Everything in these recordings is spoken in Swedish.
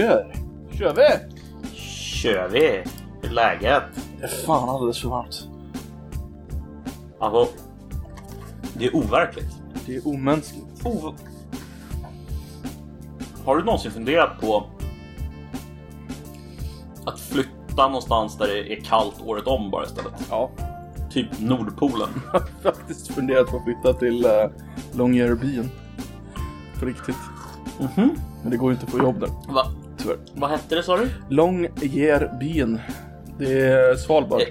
gör. Kör vi? Hur är läget? Det är fan alldeles för varmt. Alltså, det är overkligt. Det är omänskligt. Har du någonsin funderat på att flytta någonstans där det är kallt året om bara istället? Ja. Typ Nordpolen. Jag har faktiskt funderat på att flytta till Longyearbyen. På riktigt. Mm-hmm. Men det går inte på jobb där. Va? Tyvärr. Vad hette det, sa du? Longyearbyen. Det är Svalbard.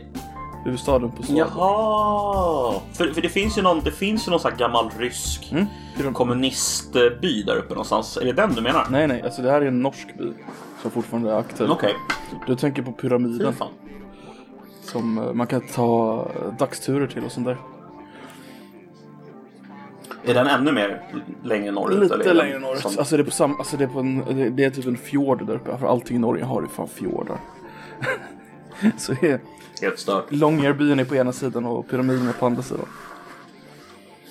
Huvudstaden på Svalbard. Jaha! För det finns ju någon sån här gammal rysk kommunistby där uppe någonstans. Är det den du menar? Nej. Alltså det här är en norsk by som fortfarande är aktiv. Okej. Du tänker på Pyramiden. Fan. Som man kan ta dagsturer till och sånt där. Är den ännu mer längre norrut? Lite längre norrut. Som... Alltså, det är typ en fjord där uppe. För allting i Norge har ju fan fjordar. Så det är... Helt stört. Longyearbyen är på ena sidan och Pyramiden är på andra sidan.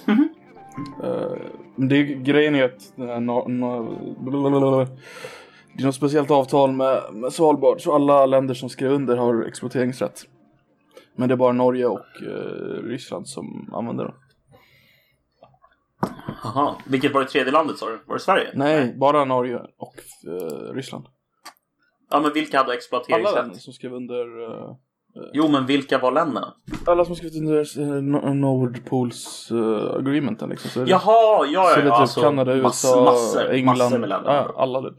Mm-hmm. Grejen är att... Det är något speciellt avtal med Svalbard. Så alla länder som skrev under har exploateringsrätt. Men det är bara Norge och Ryssland som använder dem. Aha. Vilket var det tredje landet, sa du? Var det Sverige? Nej, bara Norge och Ryssland. Ja, men vilka hade exploateringsrätt? Alla länder som skrev under... Jo, men vilka var länderna? Alla som skrev under Nordpols agreementen liksom. Så jaha, ja, så det är typ alltså, Kanada, USA, England. Massor med länder. Ja, alla typ.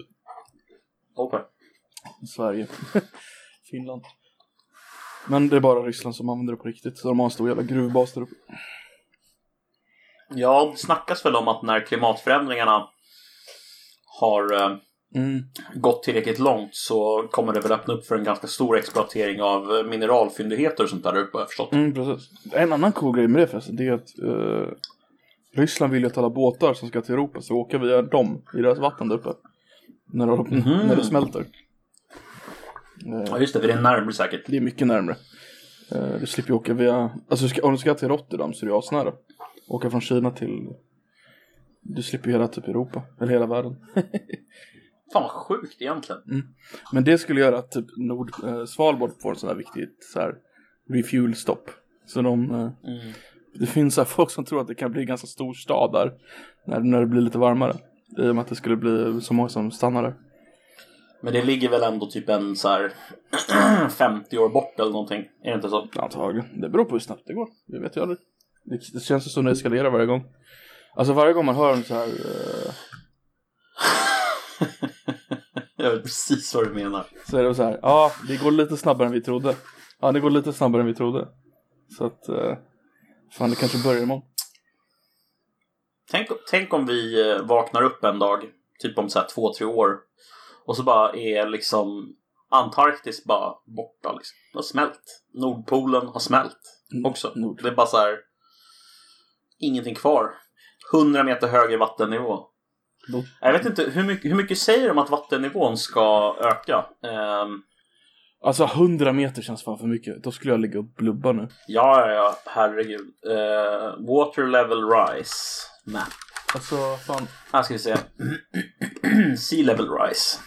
Okej. Sverige. Finland. Men det är bara Ryssland som använder det på riktigt. Så de har en stor jävla gruvbas där uppe. Ja, det snackas väl om att när klimatförändringarna har gått tillräckligt långt så kommer det väl öppna upp för en ganska stor exploatering av mineralfyndigheter och sånt där uppe, har jag förstått. Mm, precis. En annan cool grej med det förresten, det är att Ryssland vill ju att alla båtar som ska till Europa så åker via dem i deras vatten där uppe. När det smälter. Ja, just det, för det är närmare säkert. Det är mycket närmare. Du slipper åka via... Alltså om du ska till Rotterdam så är det asnära. Åka från Kina till... Du slipper hela typ Europa. Eller hela världen. Fan vad sjukt egentligen. Mm. Men det skulle göra att typ Svalbard får en sån här viktigt så här refuel-stopp. Så de... Det finns så här folk som tror att det kan bli en ganska stor stad där. När det blir lite varmare. I och med att det skulle bli så många som stannar där. Men det ligger väl ändå typ en så här 50 år bort eller någonting. Är det inte så? Antagligen. Det beror på hur snabbt det går. Det vet jag aldrig. Det känns som det eskalerar varje gång. Alltså varje gång man hör en så här... Jag vet precis vad du menar. Så är det så här. Ja, det går lite snabbare än vi trodde. Så att... Fan, det kanske börjar imorgon. Tänk om vi vaknar upp en dag, typ om så här 2-3 år, och så bara är liksom Antarktis bara borta liksom. Det har smält. Nordpolen har smält också. Det är bara så här ingenting kvar. 100 meter högre vattennivå. Jag vet inte, hur mycket säger de att vattennivån ska öka? Alltså 100 meter känns fan för mycket. Då skulle jag ligga och blubba nu. Ja, herregud. Water level rise. Nej. Alltså, fan. Här ska vi se. Sea level rise.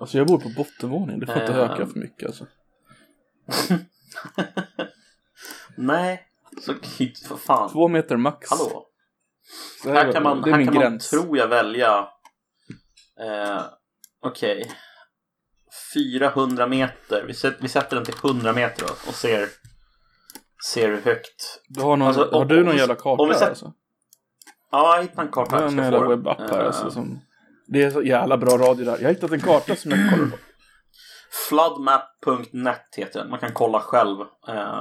Alltså jag bor på bottenvåningen. Det får inte öka för mycket alltså. Nej. Så kvitt för fan. 2 meter max. Hallå. Här kan man tro jag välja. Okej. 400 meter. Vi sätter den till 100 meter och ser hur högt. Har du någon jävla karta här alltså? Ja, jag hittade en karta. Jag har en jävla webbapp här alltså, som... Det är så jävla bra radio där. Jag har hittat en karta som jag kollar på. Floodmap.net heter den. Man kan kolla själv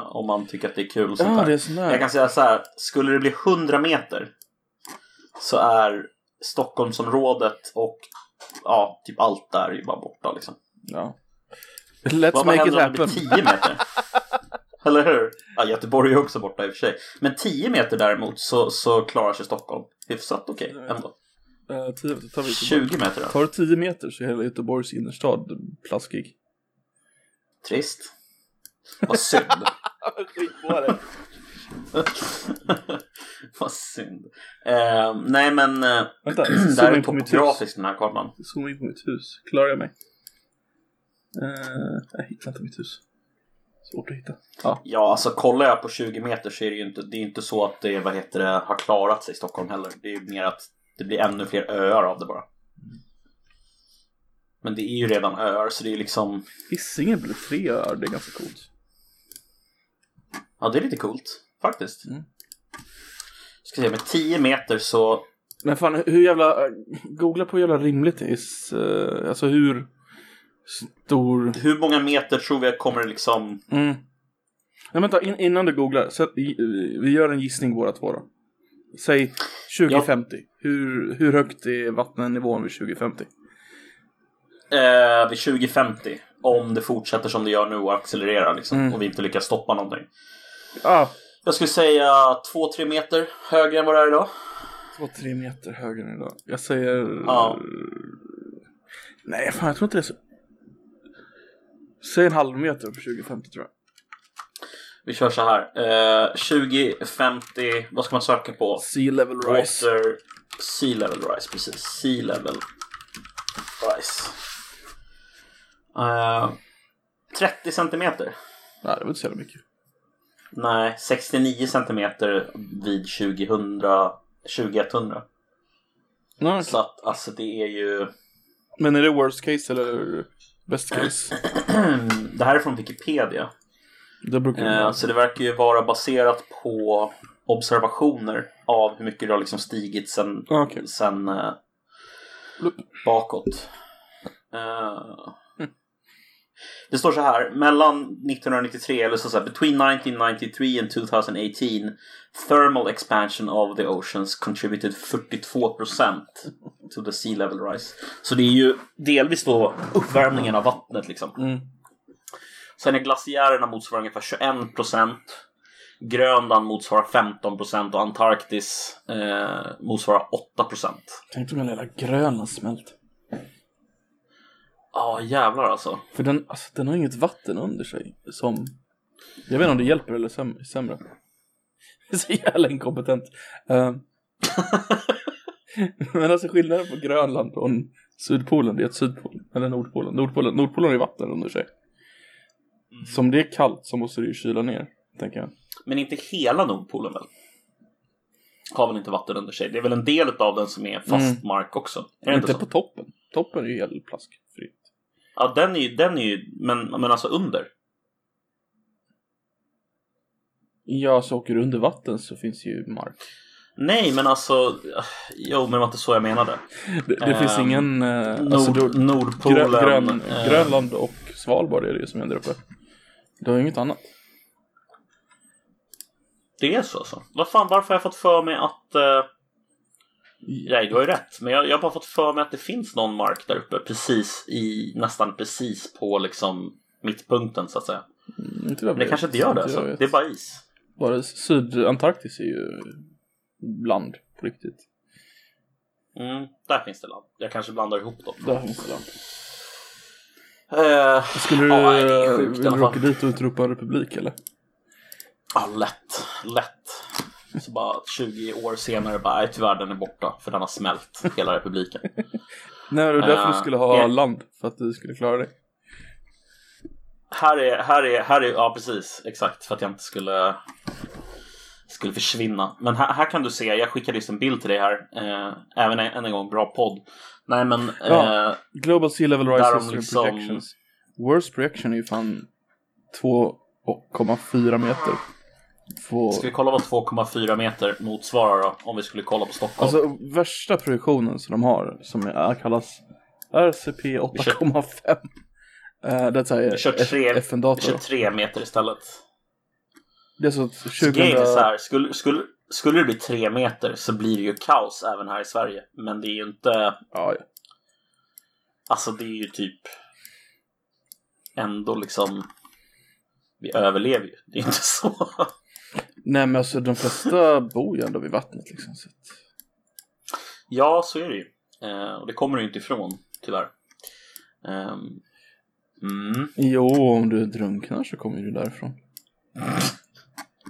om man tycker att det är kul och sånt. Jag kan säga så här, skulle det bli 100 meter så är Stockholmsområdet och ja, typ allt där är ju bara borta liksom. Ja. Let's make it happen. 10 meter. Eller hur? Ja, Göteborg är också borta i och för sig. Men 10 meter däremot så klarar sig Stockholm. Hyfsat okej ändå. 20 meter då. Tar du 10 meter så är hela Göteborgs innerstad plaskig. Trist. Vad synd. Vad synd. Nej men vänta, där är topografiskt den här kartan. Zoom in på mitt hus, klarar jag mig? Jag hittar inte mitt hus. Svårt att hitta. Ja, alltså kollar jag på 20 meter så är det ju inte, det är inte så att det, vad heter det, har klarat sig i Stockholm heller. Det är ju mer att det blir ännu fler öar av det bara. Men det är ju redan öar, så det är liksom... Hisingen blir 3 öar, det är ganska coolt. Ja, det är lite coolt, faktiskt. Ska se, med 10 meter så... Men fan, hur jävla... Googla på hur jävla rimligt det är. Alltså hur stor... Hur många meter tror vi kommer liksom... Mm. Nej, vänta, innan du googlar. Så vi gör en gissning våra två då. Säg 2050. Ja. Hur högt är vattennivån vid 2050? Vid 2050, om det fortsätter som det gör nu och accelererar liksom, och vi inte lyckas stoppa någonting. Jag skulle säga 2-3 meter högre än vad det är idag. 2-3 meter högre än idag. Jag säger nej fan, jag tror inte det är så. Säg en halv meter på 2050 tror jag. Vi kör så här. 2050, vad ska man söka på? Sea level rise. Water, sea level rise, precis. Sea level rise. 30 centimeter. Nej, det var inte så mycket. Nej, 69 centimeter vid 2100. Nej. Så att, alltså det är ju... Men är det worst case eller best case? Det här är från Wikipedia. Det brukar så det verkar ju vara baserat på observationer av hur mycket det har liksom stigit sen, sen bakåt. Det står så här, mellan 1993 eller så här, between 1993 and 2018 thermal expansion of the oceans contributed 42% to the sea level rise. Så det är ju delvis då uppvärmningen av vattnet liksom. Sen är glaciärerna motsvarar ungefär 21%, Grönland motsvarar 15% och Antarktis motsvarar 8%. Tänk om den lilla Grönland smält. Ja, jävlar alltså. För den har inget vatten under sig som... Jag vet inte om det hjälper eller sämre. Det är så jävla inkompetent. Men alltså skillnaden på Grönland och Sydpolen, det är att Sydpolen, eller Nordpolen är vatten under sig. Som det är kallt så måste det ju kyla ner, tänker jag. Men inte hela Nordpolen väl? Har väl inte vatten under sig. Det är väl en del av den som är fast mark också. Är inte så? På toppen. Toppen är ju helt plaskfritt. Ja, den är ju men alltså under. Ja, så åker du under vatten så finns ju mark. Nej, men alltså... Jo, men det var inte så jag menade. Det finns ingen... alltså, Nordpolen... Grönland och Svalbard är det ju som händer uppe. Det har inget annat. Det är så alltså. Vad fan, varför har jag fått för mig att... Nej, du har ju rätt. Men jag har bara fått för mig att det finns någon mark där uppe. Nästan precis på liksom mittpunkten så att säga. Men det kanske inte gör det alltså. Det är bara is. Bara Sydantarktis är ju... bland på riktigt. Där finns det land. Jag kanske blandar ihop dem. Där finns det land. Skulle du åka dit och utropa en republik eller? Ja, lätt. Så bara 20 år senare bara tyvärr den är borta för den har smält hela republiken. Nej, det var därför du skulle ha land för att du skulle klara det. Här är ja precis, exakt för att jag inte skulle försvinna. Men här kan du se, jag skickade just en bild till dig här. Även en gång, bra podd. Nej men Global Sea Level Rise liksom... projections. Worst projection är ju fan 2,4 meter. Ska vi kolla vad 2,4 meter motsvarar då, om vi skulle kolla på Stockholm. Alltså värsta projektionen som de har, som kallas RCP 8,5. Det är FN-dator. 23 meter istället. Det är så att 2000... är så här, skulle det bli 3 meter så blir det ju kaos även här i Sverige. Men det är ju inte... Ja. Alltså det är ju typ... Ändå liksom... Vi överlever ju. Det är inte så. Nej men alltså de flesta bor ju ändå vid vattnet liksom. Så att... Ja, så är det ju. Och det kommer du inte ifrån, tyvärr. Jo, om du drunknar så kommer du därifrån.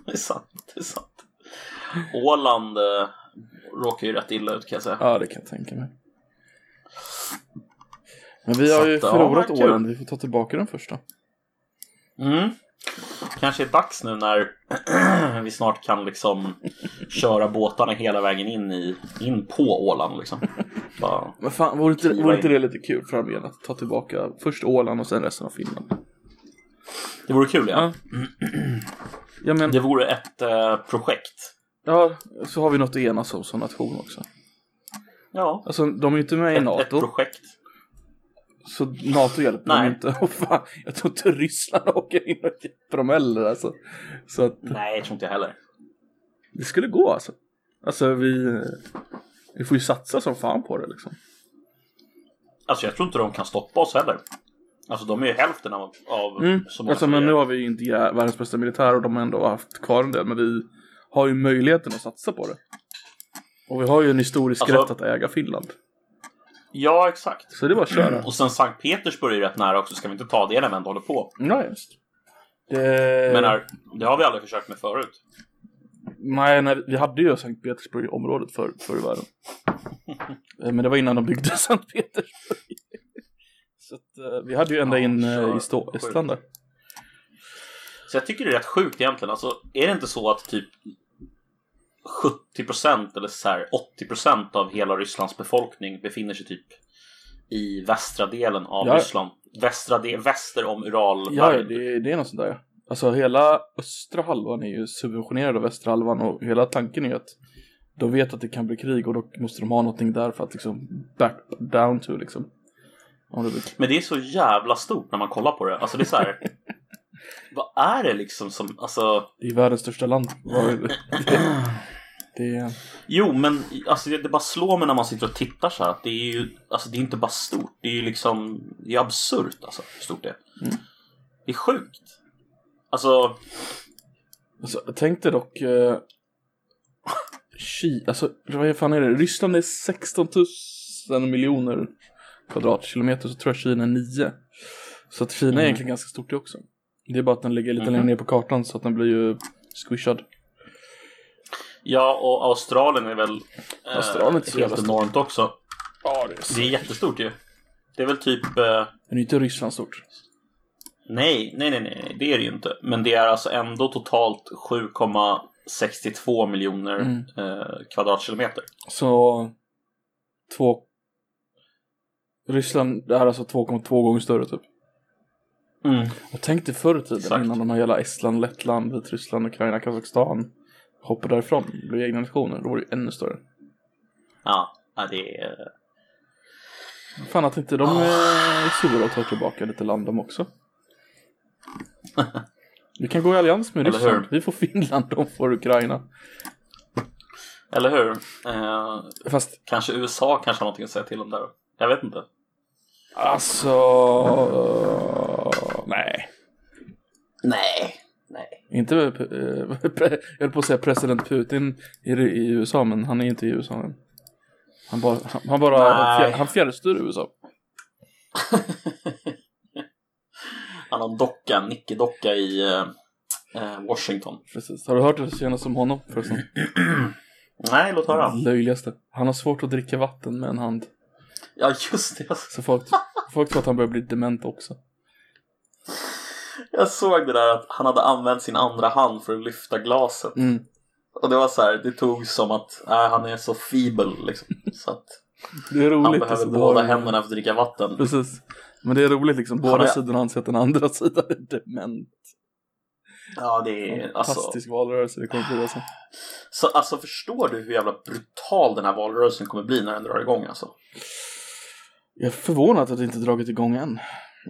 Det är sant. Åland råkar ju rätt illa ut kan jag säga. Ja, det kan jag tänka mig. Men vi har ju förlorat Åland, vi får ta tillbaka den första. Mm. Kanske är dags nu när vi snart kan liksom köra båtarna hela vägen in på Åland liksom. Bara. Men fan, vore inte det lite kul framöver att ta tillbaka först Åland och sen resten av Finland? Det vore kul, ja. Ja, men det vore ett projekt. Ja, så har vi något att enas om som nation också. Ja. Alltså, de är ju inte med i NATO. Ett projekt. Så NATO hjälper dem inte. Oh, fan, jag tror inte Ryssland åker in och hjälper dem heller. Alltså. Så att, nej, jag tror inte heller. Det skulle gå alltså. Alltså vi får ju satsa som fan på det liksom. Alltså jag tror inte de kan stoppa oss heller. Alltså de är ju hälften av som alltså, men nu har vi ju inte världens bästa militär och de har ändå haft kvar en del. Men vi har ju möjligheten att satsa på det. Och vi har ju en historisk rätt att äga Finland. Ja, exakt. Så det var köra. Och sen Sankt Petersburg är rätt nära också. Ska vi inte ta det när vi ändå håller på? Nej, just det. Men det har vi aldrig försökt med förut. Nej, vi hade ju Sankt Petersburg i området förr i världen. Men det var innan de byggde Sankt Petersburg. Så att, vi hade ju ända in i Estland där. Så jag tycker det är rätt sjukt egentligen. Alltså, är det inte så att typ 70% eller så här 80% av hela Rysslands befolkning befinner sig typ i västra delen av Ryssland, väster om Uralbergen? Ja, det är något sånt där. Alltså hela östra halvan är ju subventionerad av västra halvan, och hela tanken är att de vet att det kan bli krig och då måste de ha någonting där för att liksom back down to liksom. Men det är så jävla stort när man kollar på det. Alltså det är så här vad är det liksom som alltså det är världens största land. Jo, men alltså, det bara slår mig när man sitter och tittar så här att det är ju, alltså det är inte bara stort, det är ju liksom, det är absurt alltså hur stort det är. Mm. Det är sjukt. Alltså jag tänkte dock alltså vad fan är det? Ryssland är 16 000 miljoner kvadratkilometer, så tror jag Kina är 9. Så att Kina är egentligen ganska stort det också. Det är bara att den ligger lite längre ner på kartan så att den blir ju squishad. Ja, och Australien är väl helt enormt också. Ja, det är jättestort ju. Det är väl typ... Det är inte Ryssland stort. Nej, det är det ju inte. Men det är alltså ändå totalt 7,62 miljoner kvadratkilometer. Så... Ryssland är alltså 2,2 gånger större typ. Mm. Jag tänkte förr i tiden, innan de här hela Estland, Lettland, Vitryssland, Ukraina, Kazakstan hoppade därifrån, blev egna nationer, då var det ju ännu större. Ja, det är... Fan att inte de är sura och tar tillbaka lite land de också. Vi kan gå i allians med Ryssland. Vi får Finland, de får Ukraina. Eller hur? Fast... Kanske USA kanske har någonting att säga till om där. Jag vet inte. Alltså... Nej. Inte jag höll på att säga president Putin i USA, men han är inte i USA än. Han fjärrstyr USA. Han har en docka, Nicke-docka i Washington. Precis. Har du hört det senaste om honom förresten? Nej, låt höra. Det löjligaste. Han har svårt att dricka vatten med en hand. Ja, just det. Så folk tror att han börjar bli dement också. Jag såg det där att han hade använt sin andra hand för att lyfta glaset. Mm. Och det var så här, det tog som att han är så feeble liksom, så att det är roligt, han behöver alltså, båda händerna för att dricka vatten. Precis. Men det är roligt liksom, båda sidorna anser att den andra sidan är dement. Ja, det är fantastisk valrörelse det kommer att bli alltså. Så alltså förstår du hur jävla brutal den här valrörelsen kommer bli när den drar igång alltså? Jag är förvånad att det inte dragit igång än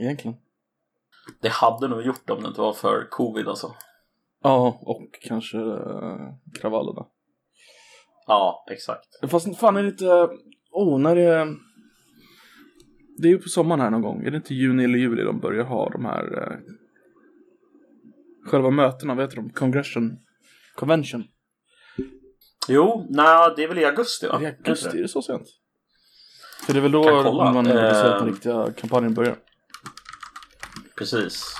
egentligen. Det hade nog gjort om det inte var för covid alltså. Ja, och kanske kravallerna. Ja, exakt. Fast fan är det inte... när det är ju på sommaren här någon gång. Är det inte juni eller juli de börjar ha de här själva mötena, vet du, Convention. Jo, nej, det är väl i augusti, va? I augusti, är det så sent? För det är väl då man vill se att den riktiga kampanjen börjar. Precis.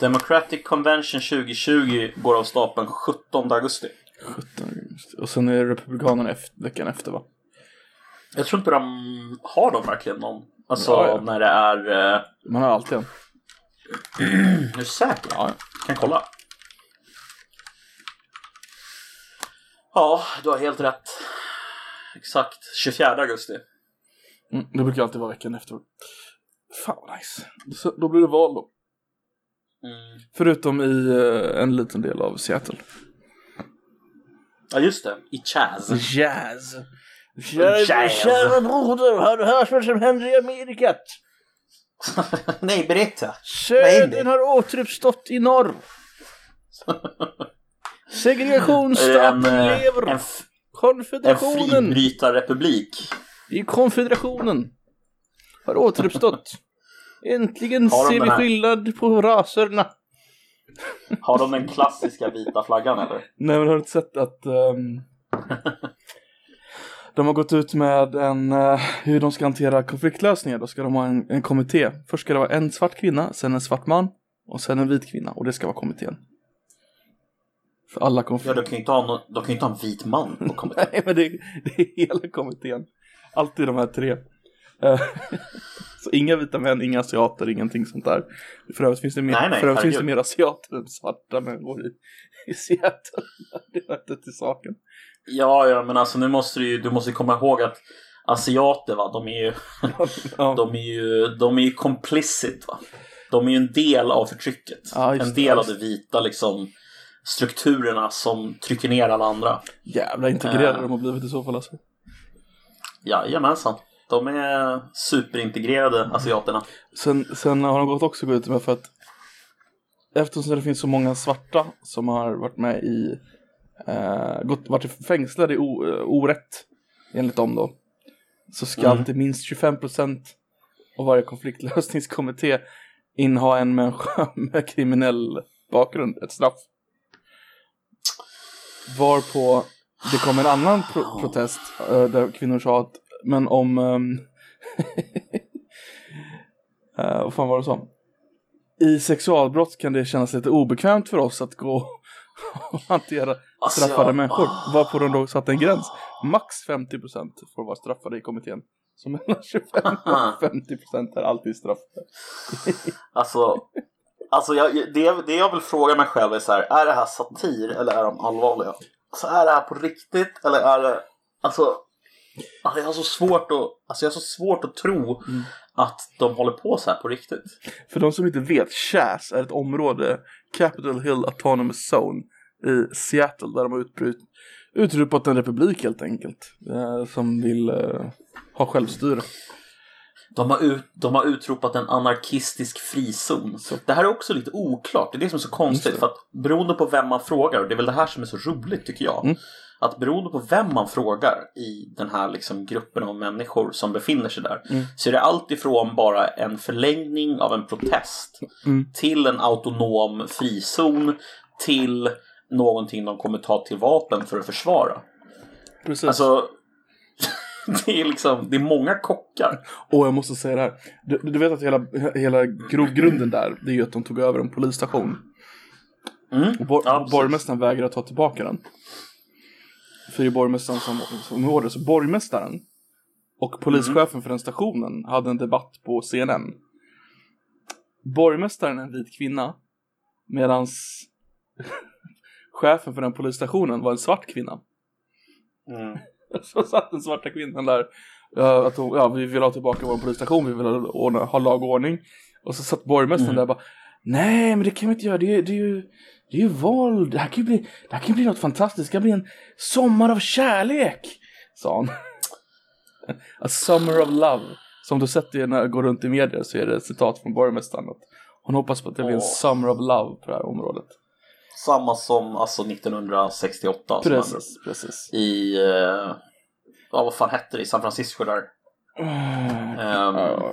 Democratic Convention 2020 går av stapeln 17 augusti. 17 augusti. Och sen är republikanerna veckan efter, va? Jag tror inte de har dem verkligen någon. Alltså ja. När det är... Man har alltid en. Nu säkert. Ja. Kan kolla. Ja, du har helt rätt. Exakt, 24 augusti. Mm, det brukar alltid vara veckan efter. Fan vad nice. Då blir det val då. Mm. Förutom i en liten del av Seattle. Ja just det, i Chaz. Jazz. Kära broder, har du hört vad som händer i Amerika? Nej, berätta. Södern har återuppstått i norr. Segregationsstaten lever. Konfederationen. En fribrytarrepublik. I konfederationen har återuppstått. Äntligen ser vi skillnad på raserna. Har de den klassiska vita flaggan eller? Nej, men har du inte sett att de har gått ut med en hur de ska hantera konfliktlösningar. Då ska de ha en kommitté. Först ska det vara en svart kvinna, sen en svart man och sen en vit kvinna, och det ska vara kommittén. För alla konflikter. Ja, de kan ju inte ha en vit man på kommittén. Nej, men det är hela kommittén. Alltid de här tre. Så inga vita män, inga asiater, ingenting sånt där. För övrigt finns det mer, finns det mer asiater än svarta män går i Seattle. Det är inte till saken. Ja, men alltså nu måste du måste komma ihåg att asiater, va, de är ju complicit, va. De är ju en del av förtrycket. Ja, en del av det vita liksom strukturerna som trycker ner alla andra. Jävla integrerade de har blivit i så fall alltså. Jajamensan. De är superintegrerade asiaterna. Sen har de också gått ut med, för att eftersom det finns så många svarta som har varit med i varit fängslade i orätt enligt dem då, så ska alltid minst 25% av varje konfliktlösningskommitté inneha en människa med kriminell bakgrund, ett straff. Varpå det kom en annan protest där kvinnor sa att men om vad fan var det så? I sexualbrott kan det kännas lite obekvämt för oss att gå och hantera straffade människor. Varpå de då satt en gräns. Max 50% får vara straffade i kommittén. Så mellan 25 och 50% är alltid straffade. Alltså det jag vill fråga mig själv är så här: är det här satir eller är de allvarliga? Alltså är det här på riktigt eller är det... Alltså jag har så svårt att, tro att de håller på så här på riktigt. För de som inte vet, Chaz är ett område, Capitol Hill Autonomous Zone i Seattle, där de har utropat en republik helt enkelt, som vill ha självstyre. De har utropat en anarkistisk frizon. Så det här är också lite oklart. Det är det som är så konstigt, för att beroende på vem man frågar, och det är väl det här som är så roligt tycker jag, att beroende på vem man frågar i den här liksom gruppen av människor som befinner sig där, så är det allt ifrån bara en förlängning av en protest till en autonom frizon till någonting de kommer ta till vapen för att försvara. Precis. Alltså det är liksom, det är många kockar. Och jag måste säga det här, du vet att hela grunden där, det är ju att de tog över en polisstation. Och borgmästaren vägrade ta tillbaka den. För det är borgmästaren som håller. Så borgmästaren och polischefen för den stationen hade en debatt på CNN. Borgmästaren är en vit kvinna, medans chefen för den polisstationen var en svart kvinna. Så satt den svarta kvinnan där, att hon, vi vill ha tillbaka vår polisstation, vi vill ha lagordning. Och så satt borgmästaren där och bara, nej men det kan vi inte göra, det är ju val, det här kan ju bli något fantastiskt, det ska bli en sommar av kärlek, sa han. A summer of love. Som du sett när jag går runt i media, så är det ett citat från borgmästaren att hon hoppas på att det blir en summer of love på det här området. Samma som alltså 1968. Precis. I vad fan hette det i San Francisco där?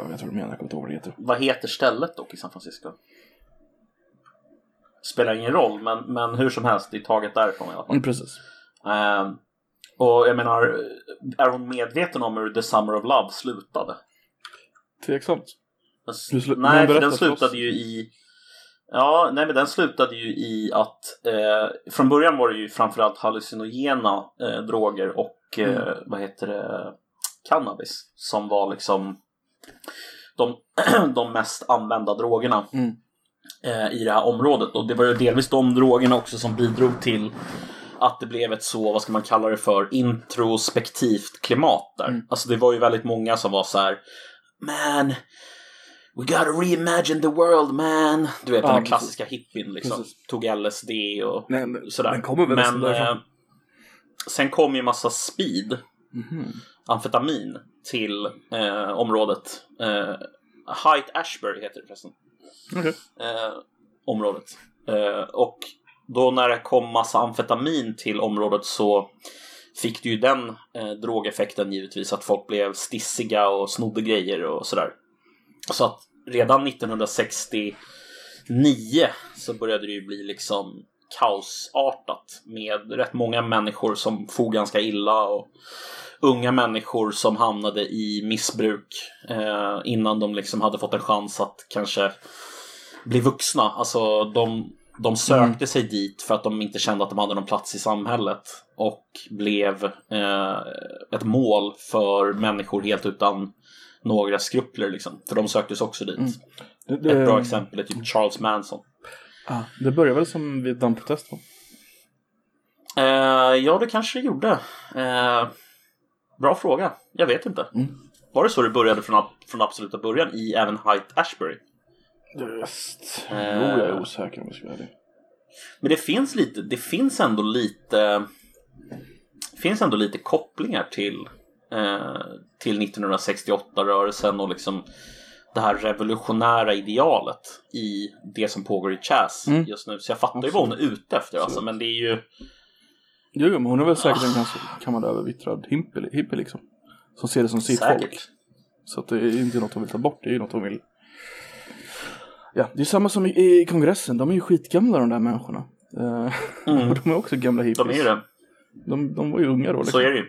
Jag tror du menar kontoret. Vad heter stället dock i San Francisco? Spelar ingen roll, men hur som helst, det är taget därifrån i alla fall. Precis. Och jag menar, är hon medveten om hur The Summer of Love slutade? Tveksamt. Nej, för den slutade ju i... Ja, nej, men den slutade ju i att från början var det ju framförallt hallucinogena droger och cannabis som var liksom de mest använda drogerna i det här området. Och det var ju delvis de drogerna också som bidrog till att det blev ett så, vad ska man kalla det för, introspektivt klimat där. Mm. Alltså det var ju väldigt många som var så här: man, we gotta reimagine the world, man. Du vet, den klassiska hippin liksom. Precis. Tog LSD och sådär. Men sen kom ju massa speed, amfetamin till området. Height Ashbury heter det förresten. Området. Och då när det kom massa amfetamin till området så fick det ju den drogeffekten givetvis att folk blev stissiga och snodde grejer och sådär. Så att redan 1969 så började det ju bli liksom kaosartat med rätt många människor som for ganska illa och unga människor som hamnade i missbruk innan de liksom hade fått en chans att kanske bli vuxna. Alltså de sökte sig dit för att de inte kände att de hade någon plats i samhället och blev ett mål för människor helt utan några skrupler liksom. För de söktes också dit. Ett bra exempel är typ Charles Manson. Det började väl som vid dammprotesten? Ja, det kanske det gjorde. Bra fråga. Jag vet inte. Var det så det började från absoluta början i även Height Ashbury? Just. Jag är osäker om jag ska göra det. Men det finns ändå lite kopplingar till 1968-rörelsen och liksom det här revolutionära idealet i det som pågår i Chas just nu. Så jag fattar ju vad hon är ute efter alltså, men det är ju... Jo, men hon är väl säkert en ganska kammarövervittrad hippie liksom, som ser det som sitt folk. Så att det är inte något hon vill ta bort, det är ju något hon vill... Ja, det är samma som i kongressen, de är ju skitgamla de där människorna. Och de är också gamla hippies. De är ju det. De var ju unga då liksom. Så är det ju.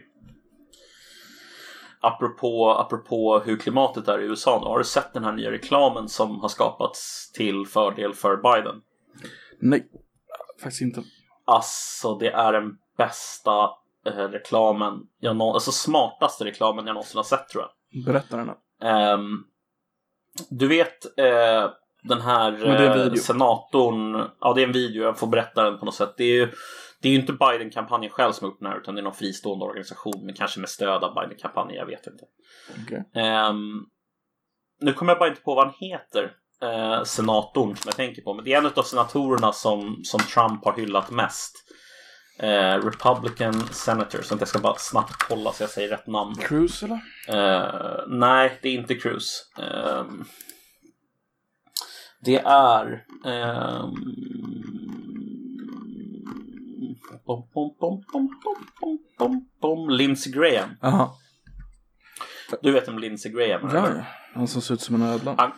Apropå hur klimatet är i USA, har du sett den här nya reklamen som har skapats till fördel för Biden? Nej, faktiskt inte. Alltså, det är den bästa reklamen, smartaste reklamen jag någonsin har sett, tror jag. Berätta den då. Du vet, den här senatorn... Ja, det är en video, jag får berätta den på något sätt. Det är ju inte Biden-kampanjen själv som har gjort den här, utan det är någon fristående organisation, men kanske med stöd av Biden-kampanjen, jag vet inte. Okay. Nu kommer jag bara inte på vad han heter, senatorn som jag tänker på, men det är en av senatorerna som Trump har hyllat mest. Republican senator, så jag ska bara snabbt kolla så jag säger rätt namn. Cruz eller? Nej, det är inte Cruz. Det är... Lindsey Graham. Aha. Du vet om Lindsey Graham? Ja, han som ser ut som en ödla.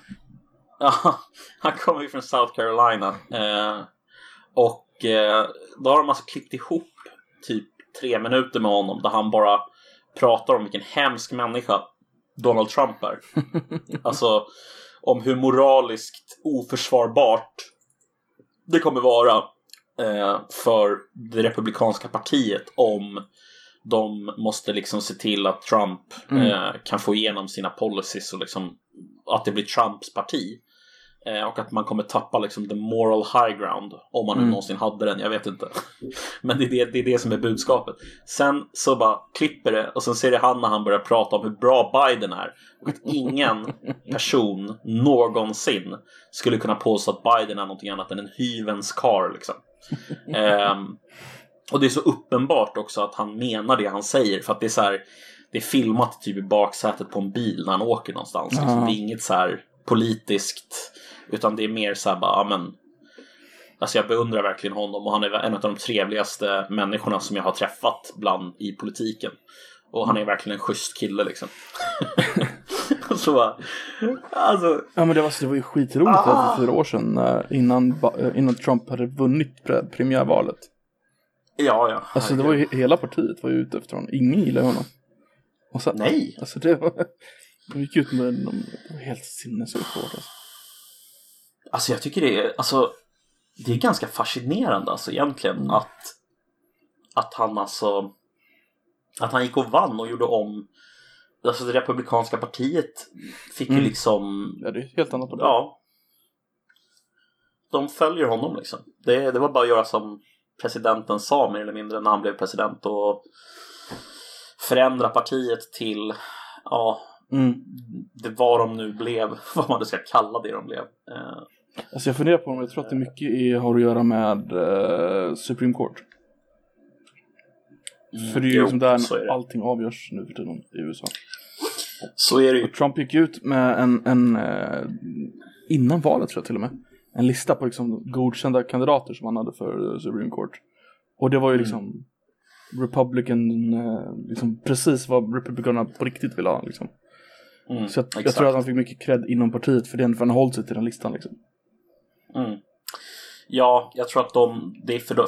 Han kommer ju från South Carolina. Och då har de alltså klippt ihop typ 3 minuter med honom där han bara pratar om vilken hemsk människa Donald Trump är. Alltså om hur moraliskt oförsvarbart det kommer vara för det republikanska partiet om de måste liksom se till att Trump kan få igenom sina policies och liksom att det blir Trumps parti. Och att man kommer tappa liksom the moral high ground, om man nu någonsin hade den, jag vet inte. Men det är det som är budskapet. Sen så bara klipper det, och sen ser det han när han börjar prata om hur bra Biden är. Och att ingen person någonsin skulle kunna påstå att Biden är någonting annat än en hyvens karl liksom. Och det är så uppenbart också att han menar det han säger, för att det är så här, det är filmat typ i baksätet på en bil när han åker någonstans liksom. Det är inget så här politiskt, utan det är mer så här bara, men alltså jag beundrar verkligen honom, och han är en av de trevligaste människorna som jag har träffat bland i politiken, och han är verkligen en schysst kille liksom. Så bara, alltså, ja, men det var ju skitroligt för 4 år sedan innan Trump hade vunnit premiärvalet. Ja. Alltså det var ju hela partiet var ju ute efter honom. Ingen gillade honom. Och så, nej. Alltså det var, de gick ut med en helt sinnessjuk hård alltså. Alltså jag tycker det är, alltså det är ganska fascinerande alltså egentligen att han alltså att han gick och vann och gjorde om. Alltså det republikanska partiet fick ju liksom... Ja, det är helt annat problem. Ja. De följer honom liksom. Det var bara att göra som presidenten sa mer eller mindre när han blev president och förändra partiet till det var de nu blev, vad man nu ska kalla det de blev. Alltså jag funderar på om jag tror att det mycket har att göra med Supreme Court. För det är ju liksom där allting avgörs nu för tiden i USA. Så är det ju. Trump gick ut med en innan valet tror jag till och med en lista på liksom godkända kandidater som han hade för Supreme Court. Och det var ju liksom Republican liksom precis vad Republikanerna på riktigt ville ha liksom. Så jag tror att han fick mycket cred inom partiet för den hållit sig till den listan liksom. Ja, jag tror att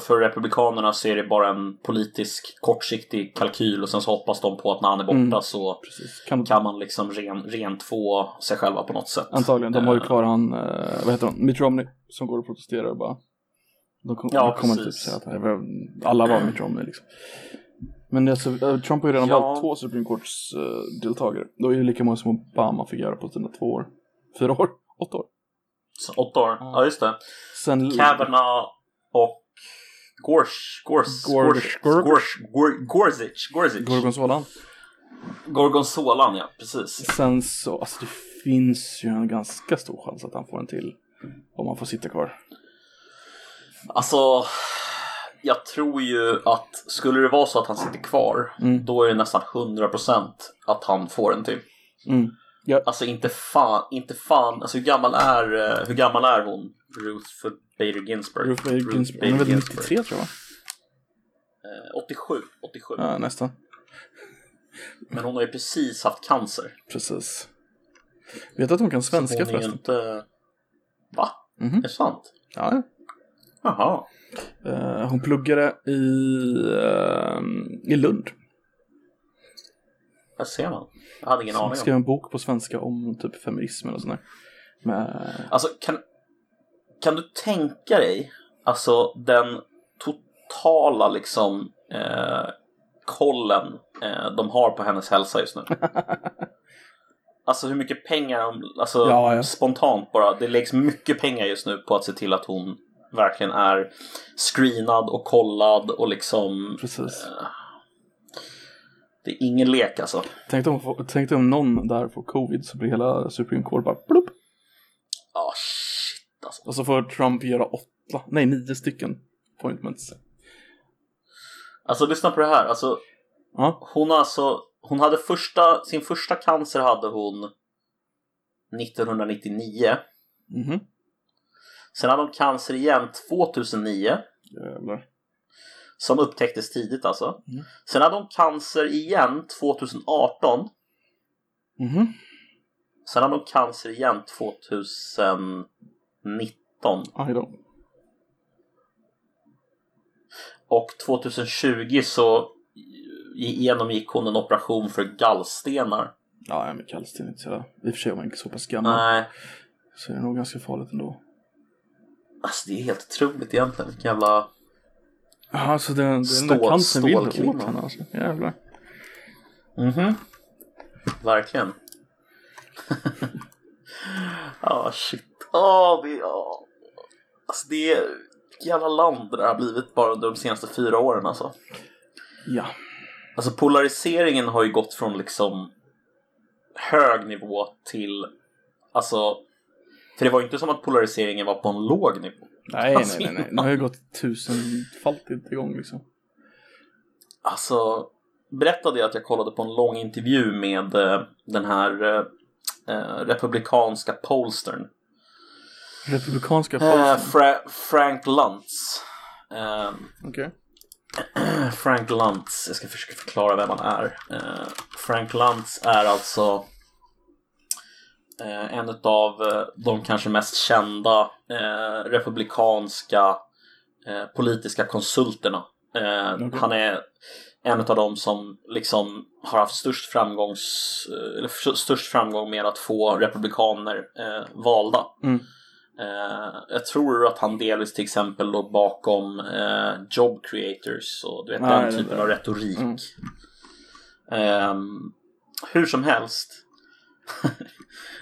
för republikanerna så är det bara en politisk kortsiktig kalkyl och sen så hoppas de på att när han är borta så kan man liksom rent få sig själva på något sätt. Antagligen, de har ju kvar han, vad heter han, Mitt Romney som går och protesterar och bara de kommer inte säga att alla var Mitt Romney liksom. Men alltså, Trump har ju redan valt 2 Supreme Courts deltagare. Då är det lika många som Obama fick göra på sina 2 år, 4 år, 8 år. 8 år, ja just det. Sen Kavanaugh och Gorgonzolan, ja, precis. Sen så, alltså det finns ju en ganska stor chans att han får en till om han får sitta kvar. Alltså, jag tror ju att skulle det vara så att han sitter kvar då är det nästan 100% att han får en till. Ja. Alltså inte fan. Alltså hur gammal är hon? Ruth Bader Ginsburg. Hon är väl 93 tror jag. 87. Ja, nästan. Men hon har ju precis haft cancer. Precis. Vet du att hon kan svenska hon förresten? Inte... Va? Mm-hmm. Är det sant? Ja. Jaha. Hon pluggade i Lund. Jag ser man. Jag hade ingen aning om. Skrev en bok på svenska om typ feminismen och sådär. Men... Alltså kan du tänka dig alltså den totala liksom kollen de har på hennes hälsa just nu. Alltså hur mycket pengar spontant bara. Det läggs mycket pengar just nu på att se till att hon verkligen är screenad och kollad och liksom. Precis. Det är ingen lek alltså. Tänkte om någon där får covid så blir hela Supreme Court bara plupp. Ah, shit alltså. Och så får Trump göra 9 stycken appointments. Alltså lyssna på det här alltså, hon hade sin första cancer hade hon 1999. Mm-hmm. Sen hade hon cancer igen 2009. Jävlar. Som upptäcktes tidigt alltså. Mm. Sen hade hon cancer igen 2018. Mm. Sen hade hon cancer igen 2019. Aj då. Och 2020 så genomgick hon en operation för gallstenar. Ja, men gallstenar inte så. I och för sig var inte så pass gammal. Nej. Så är det nog ganska farligt ändå. Alltså det är helt otroligt egentligen. Vilken jävla... Ja, alltså den där kanten vill åt henne alltså. Jävlar. Mhm. Verkligen. Ah, shit. Alltså det är jävla land det har blivit bara under de senaste 4 åren alltså. Ja. Alltså polariseringen har ju gått från liksom hög nivå till alltså, för det var ju inte som att polariseringen var på en låg nivå. Nej. Det har ju gått tusenfaldigt igång liksom. Alltså, berättade jag att jag kollade på en lång intervju med den här republikanska pollstern. Republikanska pollstern? Frank Luntz. Okej. Frank Luntz, jag ska försöka förklara vem han är. Frank Luntz är alltså... en av de kanske mest kända republikanska politiska konsulterna. Han är en av de som liksom har haft störst framgång med att få republikaner valda. Jag tror att han delvis till exempel låg bakom job creators och du vet, den typen av retorik. Hur som helst,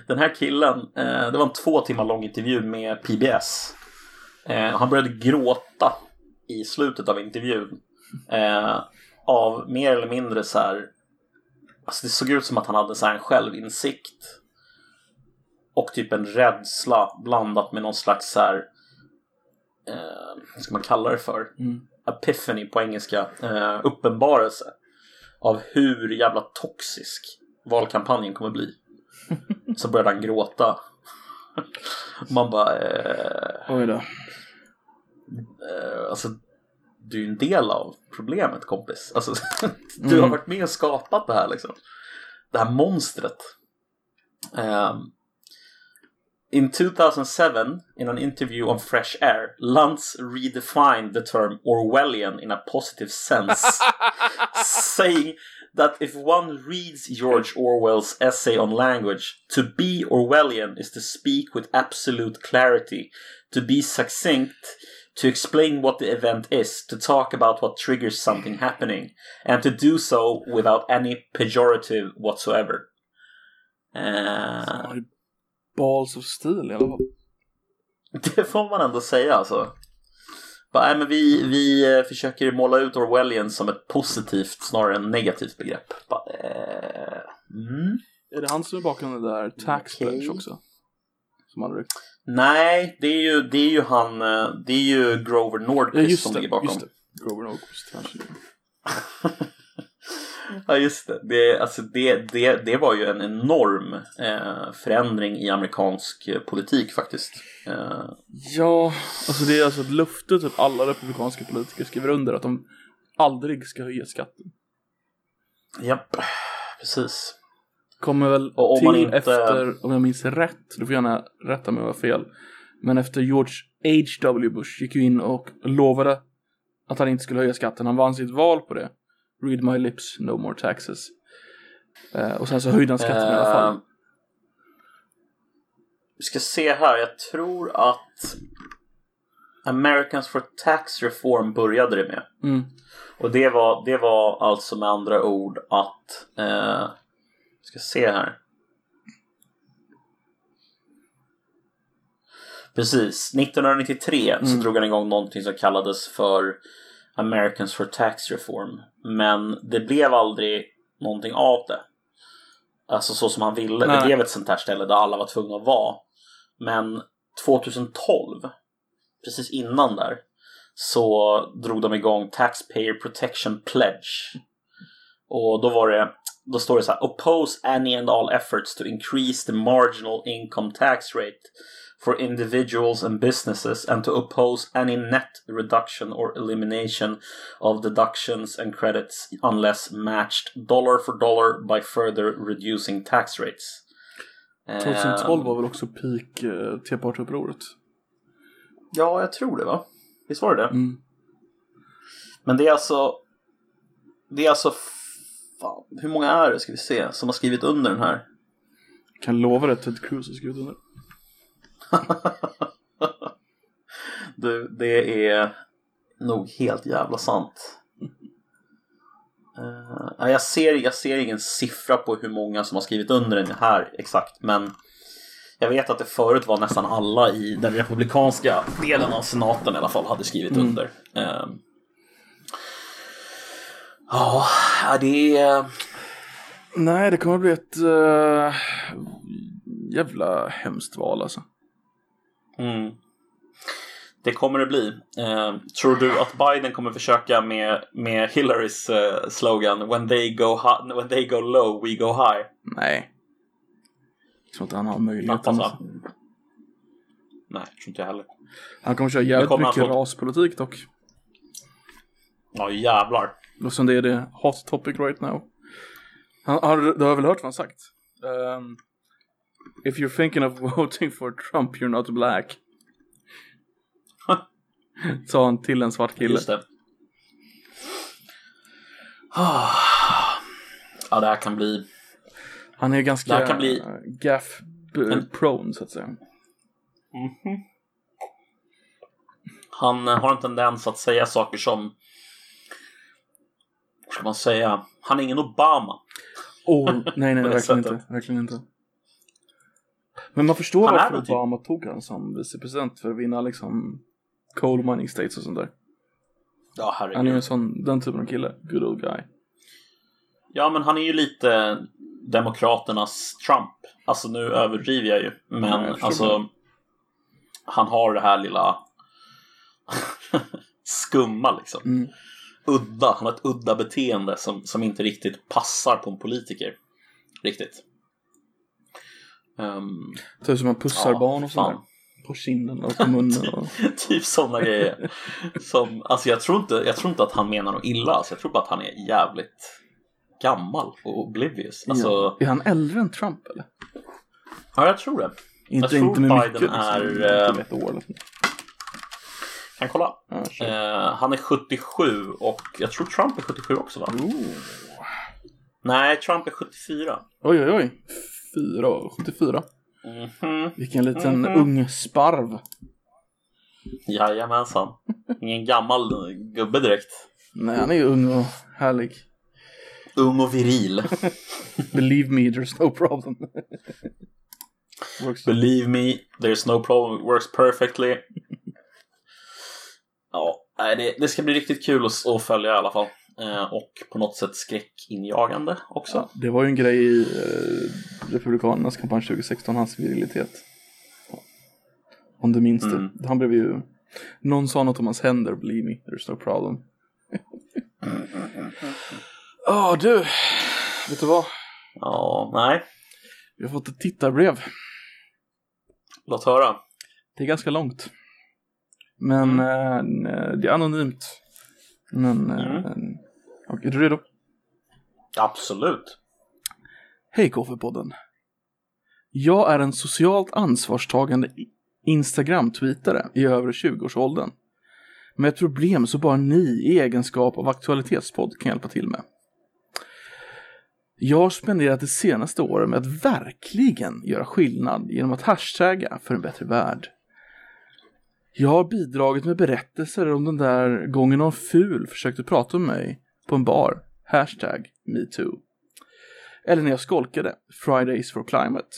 den här killen, det var en 2 timmar lång intervju med PBS. Han började gråta i slutet av intervjun av mer eller mindre så här, alltså det såg ut som att han hade så här en självinsikt och typ en rädsla blandat med någon slags så här, vad ska man kalla det för? Epiphany på engelska, uppenbarelse av hur jävla toxisk valkampanjen kommer bli. Så började han gråta. Man bara oj då. Alltså du är en del av problemet, kompis. Alltså, du har varit med och skapat det här liksom. Det här monstret. In 2007, in an interview on Fresh Air, Luntz redefined the term Orwellian in a positive sense, saying that if one reads George Orwell's essay on language, to be Orwellian is to speak with absolute clarity, to be succinct, to explain what the event is, to talk about what triggers something happening, and to do so without any pejorative whatsoever. Balls of steel i alla fall. Det får man ändå säga alltså. Nej, men vi försöker måla ut Orwellian som ett positivt snarare än negativt begrepp. Är det han som är bakom den där tax pledge också? Som han ryckt? Nej, det är ju han. Det är ju Grover Norquist som ligger bakom. Just det. Grover Norquist kanske. Ja just det. Det var ju en enorm förändring i amerikansk politik faktiskt. Ja, alltså det är alltså ett löfte typ alla republikanska politiker skriver under att de aldrig ska höja skatten. Japp, precis. Kommer väl och till inte... efter, om jag minns rätt, du får gärna rätta mig om jag har fel, men efter George H.W. Bush gick ju in och lovade att han inte skulle höja skatten. Han vann sitt val på det. Read my lips, no more taxes. Och sen så höjde han skatten i alla fall. Vi ska se här. Jag tror att Americans for Tax Reform började det med. Och det var alltså med andra ord att ska se här. Precis, 1993 så drog han igång någonting som kallades för Americans for Tax Reform. Men det blev aldrig någonting av det. Alltså så som han ville. Nej. Det blev ett sånt här ställe där alla var tvungna att vara. Men 2012, precis innan där, så drog de igång Taxpayer Protection Pledge. Och då står det så här: oppose any and all efforts to increase the marginal income tax rate for individuals and businesses, and to oppose any net reduction or elimination of deductions and credits unless matched dollar for dollar by further reducing tax rates. 2012 var väl också peak T-partsupproret? Ja, jag tror det va? Visst var det det? Mm. Men det är alltså fan, hur många är det ska vi se som har skrivit under den här? Jag kan lova det, Ted Cruz har skrivit under. Du, det är nog helt jävla sant. Jag ser ingen siffra på hur många som har skrivit under den här exakt, men jag vet att det förut var nästan alla i den republikanska delen av senaten i alla fall hade skrivit under. Ja, det är... Nej, det kommer bli ett jävla hemskt val alltså. Det kommer det bli. Tror du att Biden kommer försöka med Hillarys slogan when they go low we go high? Nej. Jag tror inte han har möjlighet. Nej, jag tror inte heller. Han kommer köra jävligt mycket raspolitik dock. Ja jävlar. Och sen det är det hot topic right now. Du har väl hört vad han sagt? If you're thinking of voting for Trump, you're not black. Sa han till en svart kille. Just det. Ja, det här kan bli... Han är ganska gaff-prone, så att säga. Mm-hmm. Han har en tendens att säga saker som, vad ska man säga, han är ingen Obama. Nej, verkligen inte. Men man förstår varför Obama tog han som vicepresident, för att vinna liksom coal mining states och sånt där. Ja, herregud. Han är ju en sån, den typen av kille, good old guy. Ja, men han är ju lite demokraternas Trump. Alltså nu överdriver jag ju, men ja, jag alltså det. Han har det här lilla skumma liksom. Mm. Udda, han har ett udda beteende som inte riktigt passar på en politiker. Riktigt. Typ som man pussar barn och sådär på kinden och på munnen och... typ sådana grejer som, alltså jag tror inte att han menar något illa, alltså, jag tror bara att han är jävligt gammal och oblivious, alltså... Ja. Är han äldre än Trump eller? Ja, jag tror det. Jag tror Biden mycket, är liksom, kan kolla. Han är 77 och jag tror Trump är 77 också, va? Oh. Nej, Trump är 74. Oj 74. Mm-hmm. Vilken liten ung sparv. Jajamensan. Ingen gammal gubbe direkt. Nej, han är ju ung och härlig. Ung och viril. Believe me, there's no problem. Believe me, there's no problem. It works perfectly. Ja, det ska bli riktigt kul att följa i alla fall. Och på något sätt skräckinjagande också. Ja, det var ju en grej i Republikanernas kampanj 2016, hans virilitet. Om du minns det. Han blev ju... Någon sa något om hans händer, believe me, there's no problem. Du, vet du vad? Ja, nej. Vi har fått ett tittarbrev. Låt höra. Det är ganska långt. Men det är anonymt. Men är du redo? Absolut. Hej KF-podden. Jag är en socialt ansvarstagande Instagram-tweetare i över 20-årsåldern. Med ett problem så bara ni i egenskap av aktualitetspodd kan hjälpa till med. Jag har spenderat det senaste året med att verkligen göra skillnad genom att hashtagga för en bättre värld. Jag har bidragit med berättelser om den där gången någon ful försökte prata om mig på en bar. #MeToo. Eller när jag skolkade. Fridays for Climate.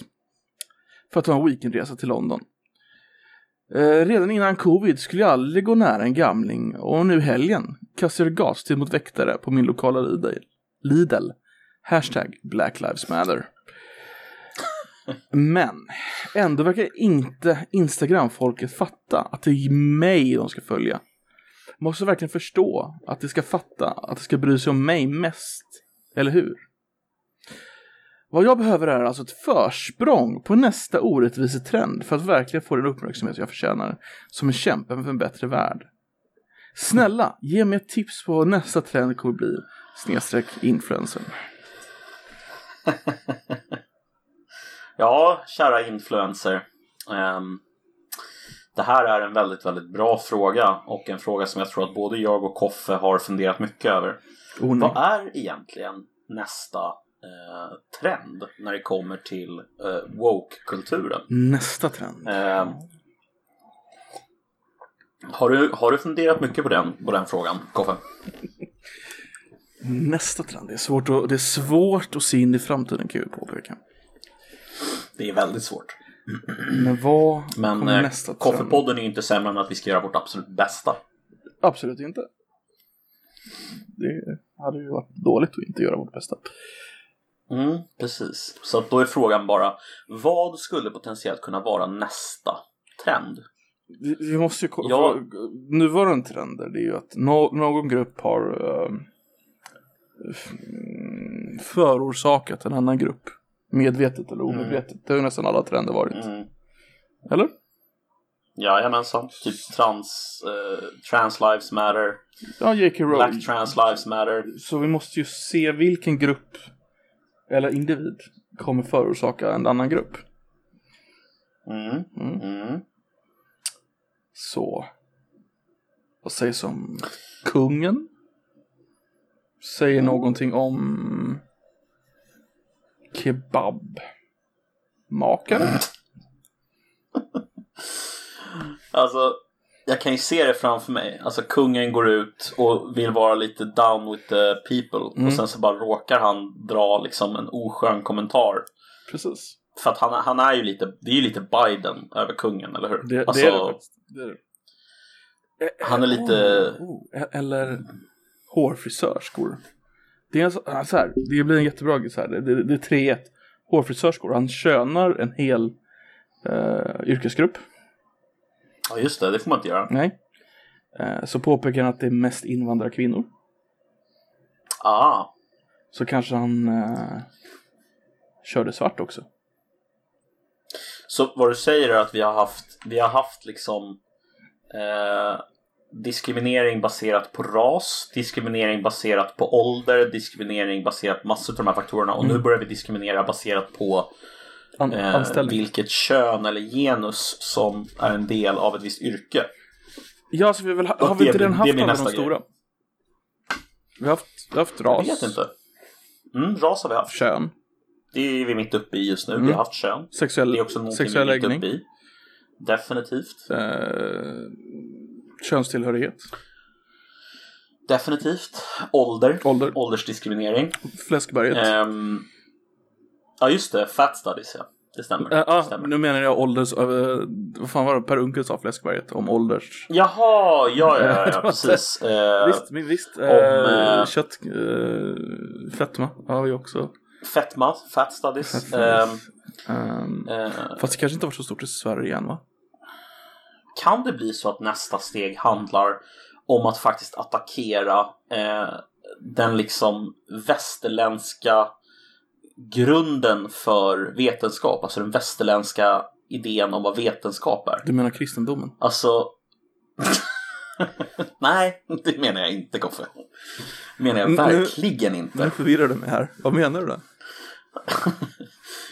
För att ta en weekendresa till London. Redan innan covid skulle jag aldrig gå nära en gamling. Och nu helgen kastade jag gas mot väktare på min lokala Lidl. #BlackLivesMatter. Men ändå verkar inte Instagram-folket fatta att det är mig de ska följa. Måste verkligen förstå att de ska fatta att de ska bry sig om mig mest, eller hur? Vad jag behöver är alltså ett försprång på nästa orättvisa trend för att verkligen få den uppmärksamhet jag förtjänar som en kämpe för en bättre värld. Snälla, ge mig ett tips på vad nästa trend kommer bli. /influencer. Ja, kära influencer. Det här är en väldigt, väldigt bra fråga. Och en fråga som jag tror att både jag och Koffe har funderat mycket över. Vad är egentligen nästa trend när det kommer till woke-kulturen? Nästa trend? Har du funderat mycket på den frågan, Koffe? Nästa trend, det är svårt att se in i framtiden, kan jag påpeka. Det är väldigt svårt. Men vad kommer nästa trend? Koffepodden är ju inte sämre än att vi ska göra vårt absolut bästa. Absolut inte. Det hade ju varit dåligt att inte göra vårt bästa. Precis. Så då är frågan bara, vad skulle potentiellt kunna vara nästa trend? Vi måste ju kolla. Ja. Nuvarande trender, det är ju att någon grupp har förorsakat en annan grupp, medvetet eller omedvetet. Det har ju nästan alla trender varit. Eller? Jajamensan. Typ trans lives matter. Ja, J.K. Rowling. Black trans lives matter. Så vi måste ju se vilken grupp eller individ kommer förorsaka en annan grupp. Så vad sägs om kungen? Säger någonting om kebabmakaren? Alltså, jag kan ju se det framför mig. Alltså, kungen går ut och vill vara lite down with the people. Mm. Och sen så bara råkar han dra liksom en oskön kommentar. Precis. För att han är ju lite, det är ju lite Biden över kungen, eller hur? Det, alltså, det är det faktiskt. Det är det. Han är lite... Eller hårfrisörskor. Det, är en så här, det blir en jättebra grej så här. Det är 3-1. Hårfrisörskor. Han könar en hel yrkesgrupp. Ja just det, det får man inte göra. Nej. Så påpekar han att det är mest invandrarkvinnor. Ah. Så kanske han körde svart också. Så vad du säger är att vi har haft liksom diskriminering baserat på ras, diskriminering baserat på ålder, diskriminering baserat på massor av de här faktorerna. Och nu börjar vi diskriminera baserat på vilket kön eller genus som är en del av ett visst yrke. Ja, så vi väl har vi inte redan haft alla de stora. Vi har haft ras. Jag vet inte. Ras har vi haft. Kön. Det är vi mitt uppe i just nu. Vi har haft kön. Det är också någonting vi är mitt uppe i. Definitivt. Könstillhörighet. Definitivt. Ålder. Åldersdiskriminering. Fläskberget. Ja just det, fat studies, ja. Det stämmer. Nu menar jag ålders... vad fan var det Per Unckel sa, Fläskberget, om ålders... Jaha, ja precis. Visst. Kött... fetma har vi också. Fetma, fat studies. Fast det kanske inte var så stort i Sverige igen, va? Kan det bli så att nästa steg handlar om att faktiskt attackera den liksom västerländska grunden för vetenskap, alltså den västerländska idén om vad vetenskap är? Du menar kristendomen? Alltså nej, det menar jag inte, Koffe. Det menar jag verkligen inte. Nu förvirrar du mig här. Vad menar du då?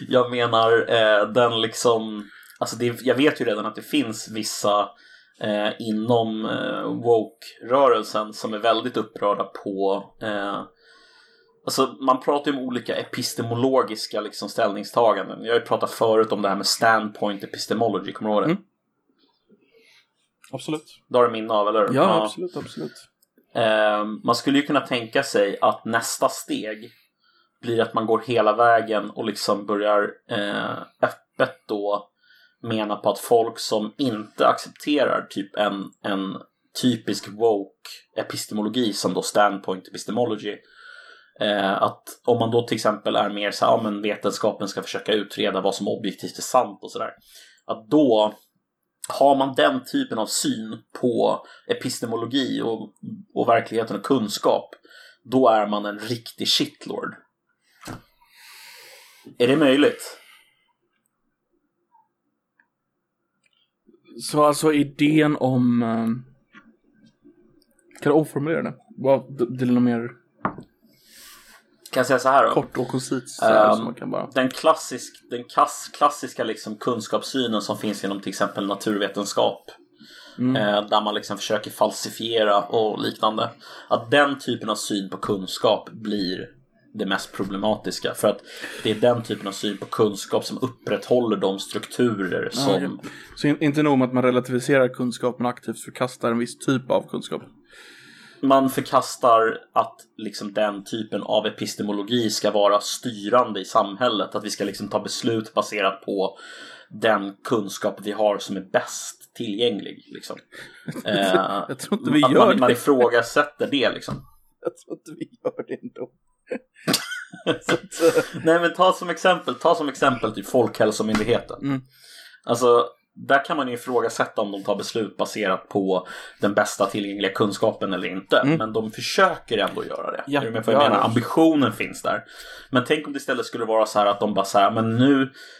Jag menar den liksom, alltså det, jag vet ju redan att det finns vissa inom woke-rörelsen som är väldigt upprörda på alltså man pratar ju om olika epistemologiska liksom ställningstaganden. Jag har ju pratat förut om det här med standpoint epistemology, kommer du ihåg det? Mm. Absolut. Då har du minne av, eller? Ja, absolut, absolut. Man skulle ju kunna tänka sig att nästa steg blir att man går hela vägen och liksom börjar öppet då mena på att folk som inte accepterar typ en typisk woke epistemologi som då standpoint epistemology, att om man då till exempel är mer så här, men vetenskapen ska försöka utreda vad som objektivt är sant och sådär, att då har man den typen av syn på epistemologi och verkligheten och kunskap, då är man en riktig shitlord. Är det möjligt? Så alltså idén om... Kan du omformulera det? Det är något mer... Kan jag säga så här då? Kort och koncist. Den klassiska liksom kunskapssynen som finns inom till exempel naturvetenskap. Där man liksom försöker falsifiera och liknande. Att den typen av syn på kunskap blir det mest problematiska. För att det är den typen av syn på kunskap som upprätthåller de strukturer som... Ja. Så inte nog med att man relativiserar kunskap, men aktivt förkastar en viss typ av kunskap. Man förkastar att liksom den typen av epistemologi ska vara styrande i samhället. Att vi ska liksom ta beslut baserat på den kunskap vi har som är bäst tillgänglig. Liksom. Jag tror inte vi gör det. Man ifrågasätter det liksom. Jag tror inte vi gör det ändå. Nej men ta som exempel typ Folkhälsomyndigheten. Alltså där kan man ju ifrågasätta om de tar beslut baserat på den bästa tillgängliga kunskapen eller inte. Men de försöker ändå göra det. Ja, jag menar, ambitionen finns där. Men tänk om det istället skulle vara så här att de bara så här, men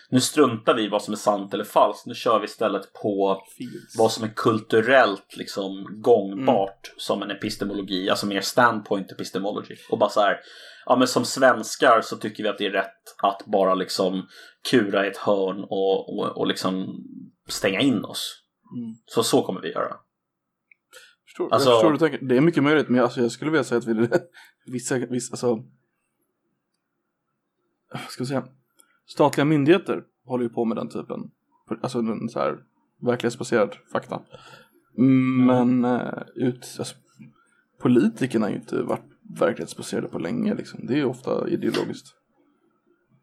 nu struntar vi vad som är sant eller falskt. Nu kör vi istället på vad som är kulturellt liksom gångbart som en epistemologi. Alltså mer standpoint epistemology. Och bara så här, ja men som svenskar så tycker vi att det är rätt att bara liksom kura i ett hörn och liksom stänga in oss. Så kommer vi göra. Jag förstår du tänker. Det är mycket möjligt, men jag skulle vilja säga att vi vissa alltså, vad ska jag säga, statliga myndigheter håller ju på med den typen, alltså den så här verklighetsbaserad fakta. Men alltså, politikerna har ju inte varit verklighetsbaserade på länge liksom. Det är ju ofta ideologiskt.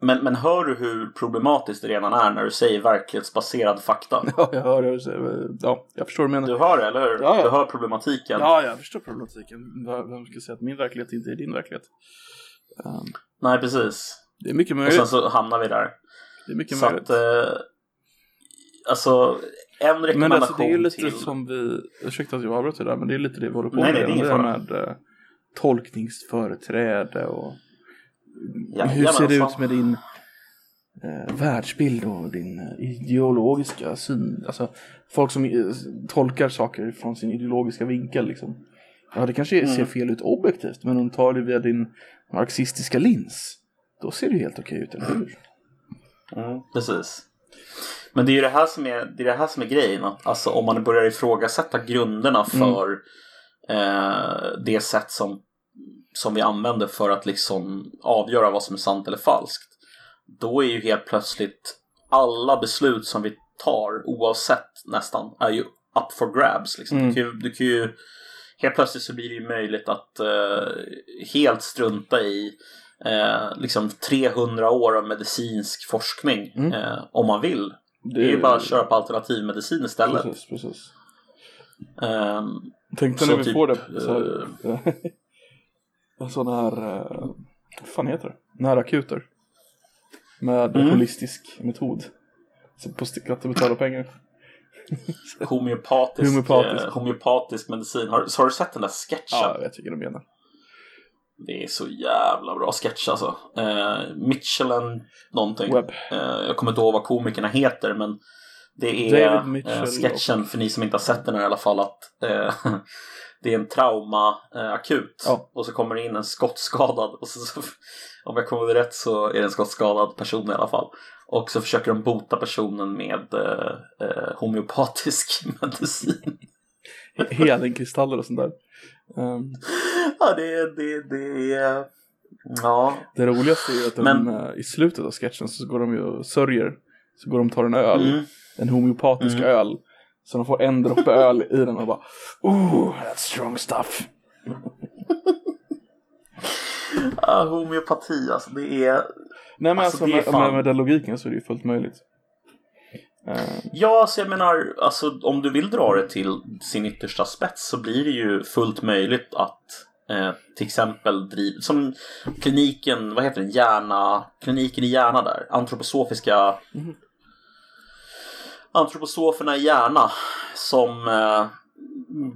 Men hör du hur problematiskt det redan är när du säger verklighetsbaserad fakta? Ja, jag hör det. Ja, jag förstår vad du menar. Du hör det, eller hur? Ja. Du hör problematiken. Ja, jag förstår problematiken. Vem ska säga att min verklighet inte är din verklighet? Nej, precis. Det är mycket möjligt. Och sen så hamnar vi där. Det är mycket möjligt. Så att, alltså, en rekommendation till... Men alltså, det är lite till... som vi... Ursäkta att jag avbröt det där, men det är lite det vi håller på med. Nej, det är ingen fara. Med tolkningsföreträde och... Ja, hur ser det ut med din världsbild och din ideologiska syn? Alltså, folk som tolkar saker från sin ideologiska vinkel liksom. Ja, det kanske ser fel ut objektivt, men om du tar det via din marxistiska lins, då ser det helt okej ut, eller hur? Precis. Men det är ju det här som är grejen, att alltså, om man börjar ifrågasätta grunderna för det sätt som vi använder för att liksom avgöra vad som är sant eller falskt, då är ju helt plötsligt alla beslut som vi tar, oavsett nästan, är ju up for grabs liksom. Du kan ju helt plötsligt så blir det ju möjligt att helt strunta i liksom 300 år av medicinsk forskning om man vill. Det är ju bara att köra på alternativmedicin istället. Precis. Tänkte när vi typ, får det så... sådana här vad fan heter det? Närakuter med holistisk metod, så på att betala pengar. Homeopatisk medicin. Har du sett den där sketchen? Ja, jag tycker de menar. Det är så jävla bra sketch alltså. Michelin någonting. Jag kommer inte ihåg vad komikerna heter, men det är sketchen för ni som inte har sett den här, i alla fall att det är en traumaakut. Ja. Och så kommer det in en skottskadad, och så, om jag kommer rätt så är det en skottskadad person i alla fall. Och så försöker de bota personen med homeopatisk medicin. Helenkristaller och sånt där. Ja, det är... Ja. Det roligaste är ju att i slutet av sketchen så går de ju och sörjer. Så går de och tar en öl. En homeopatisk öl. Så de får en droppe öl i den och bara that's strong stuff. Homeopati alltså, det är... Nej men alltså det är med den logiken så är det ju fullt möjligt. Ja, så jag menar alltså, om du vill dra det till sin yttersta spets så blir det ju fullt möjligt att till exempel driva, som kliniken, vad heter den, kliniken i Järna där, antroposofiska antroposoferna i Järna som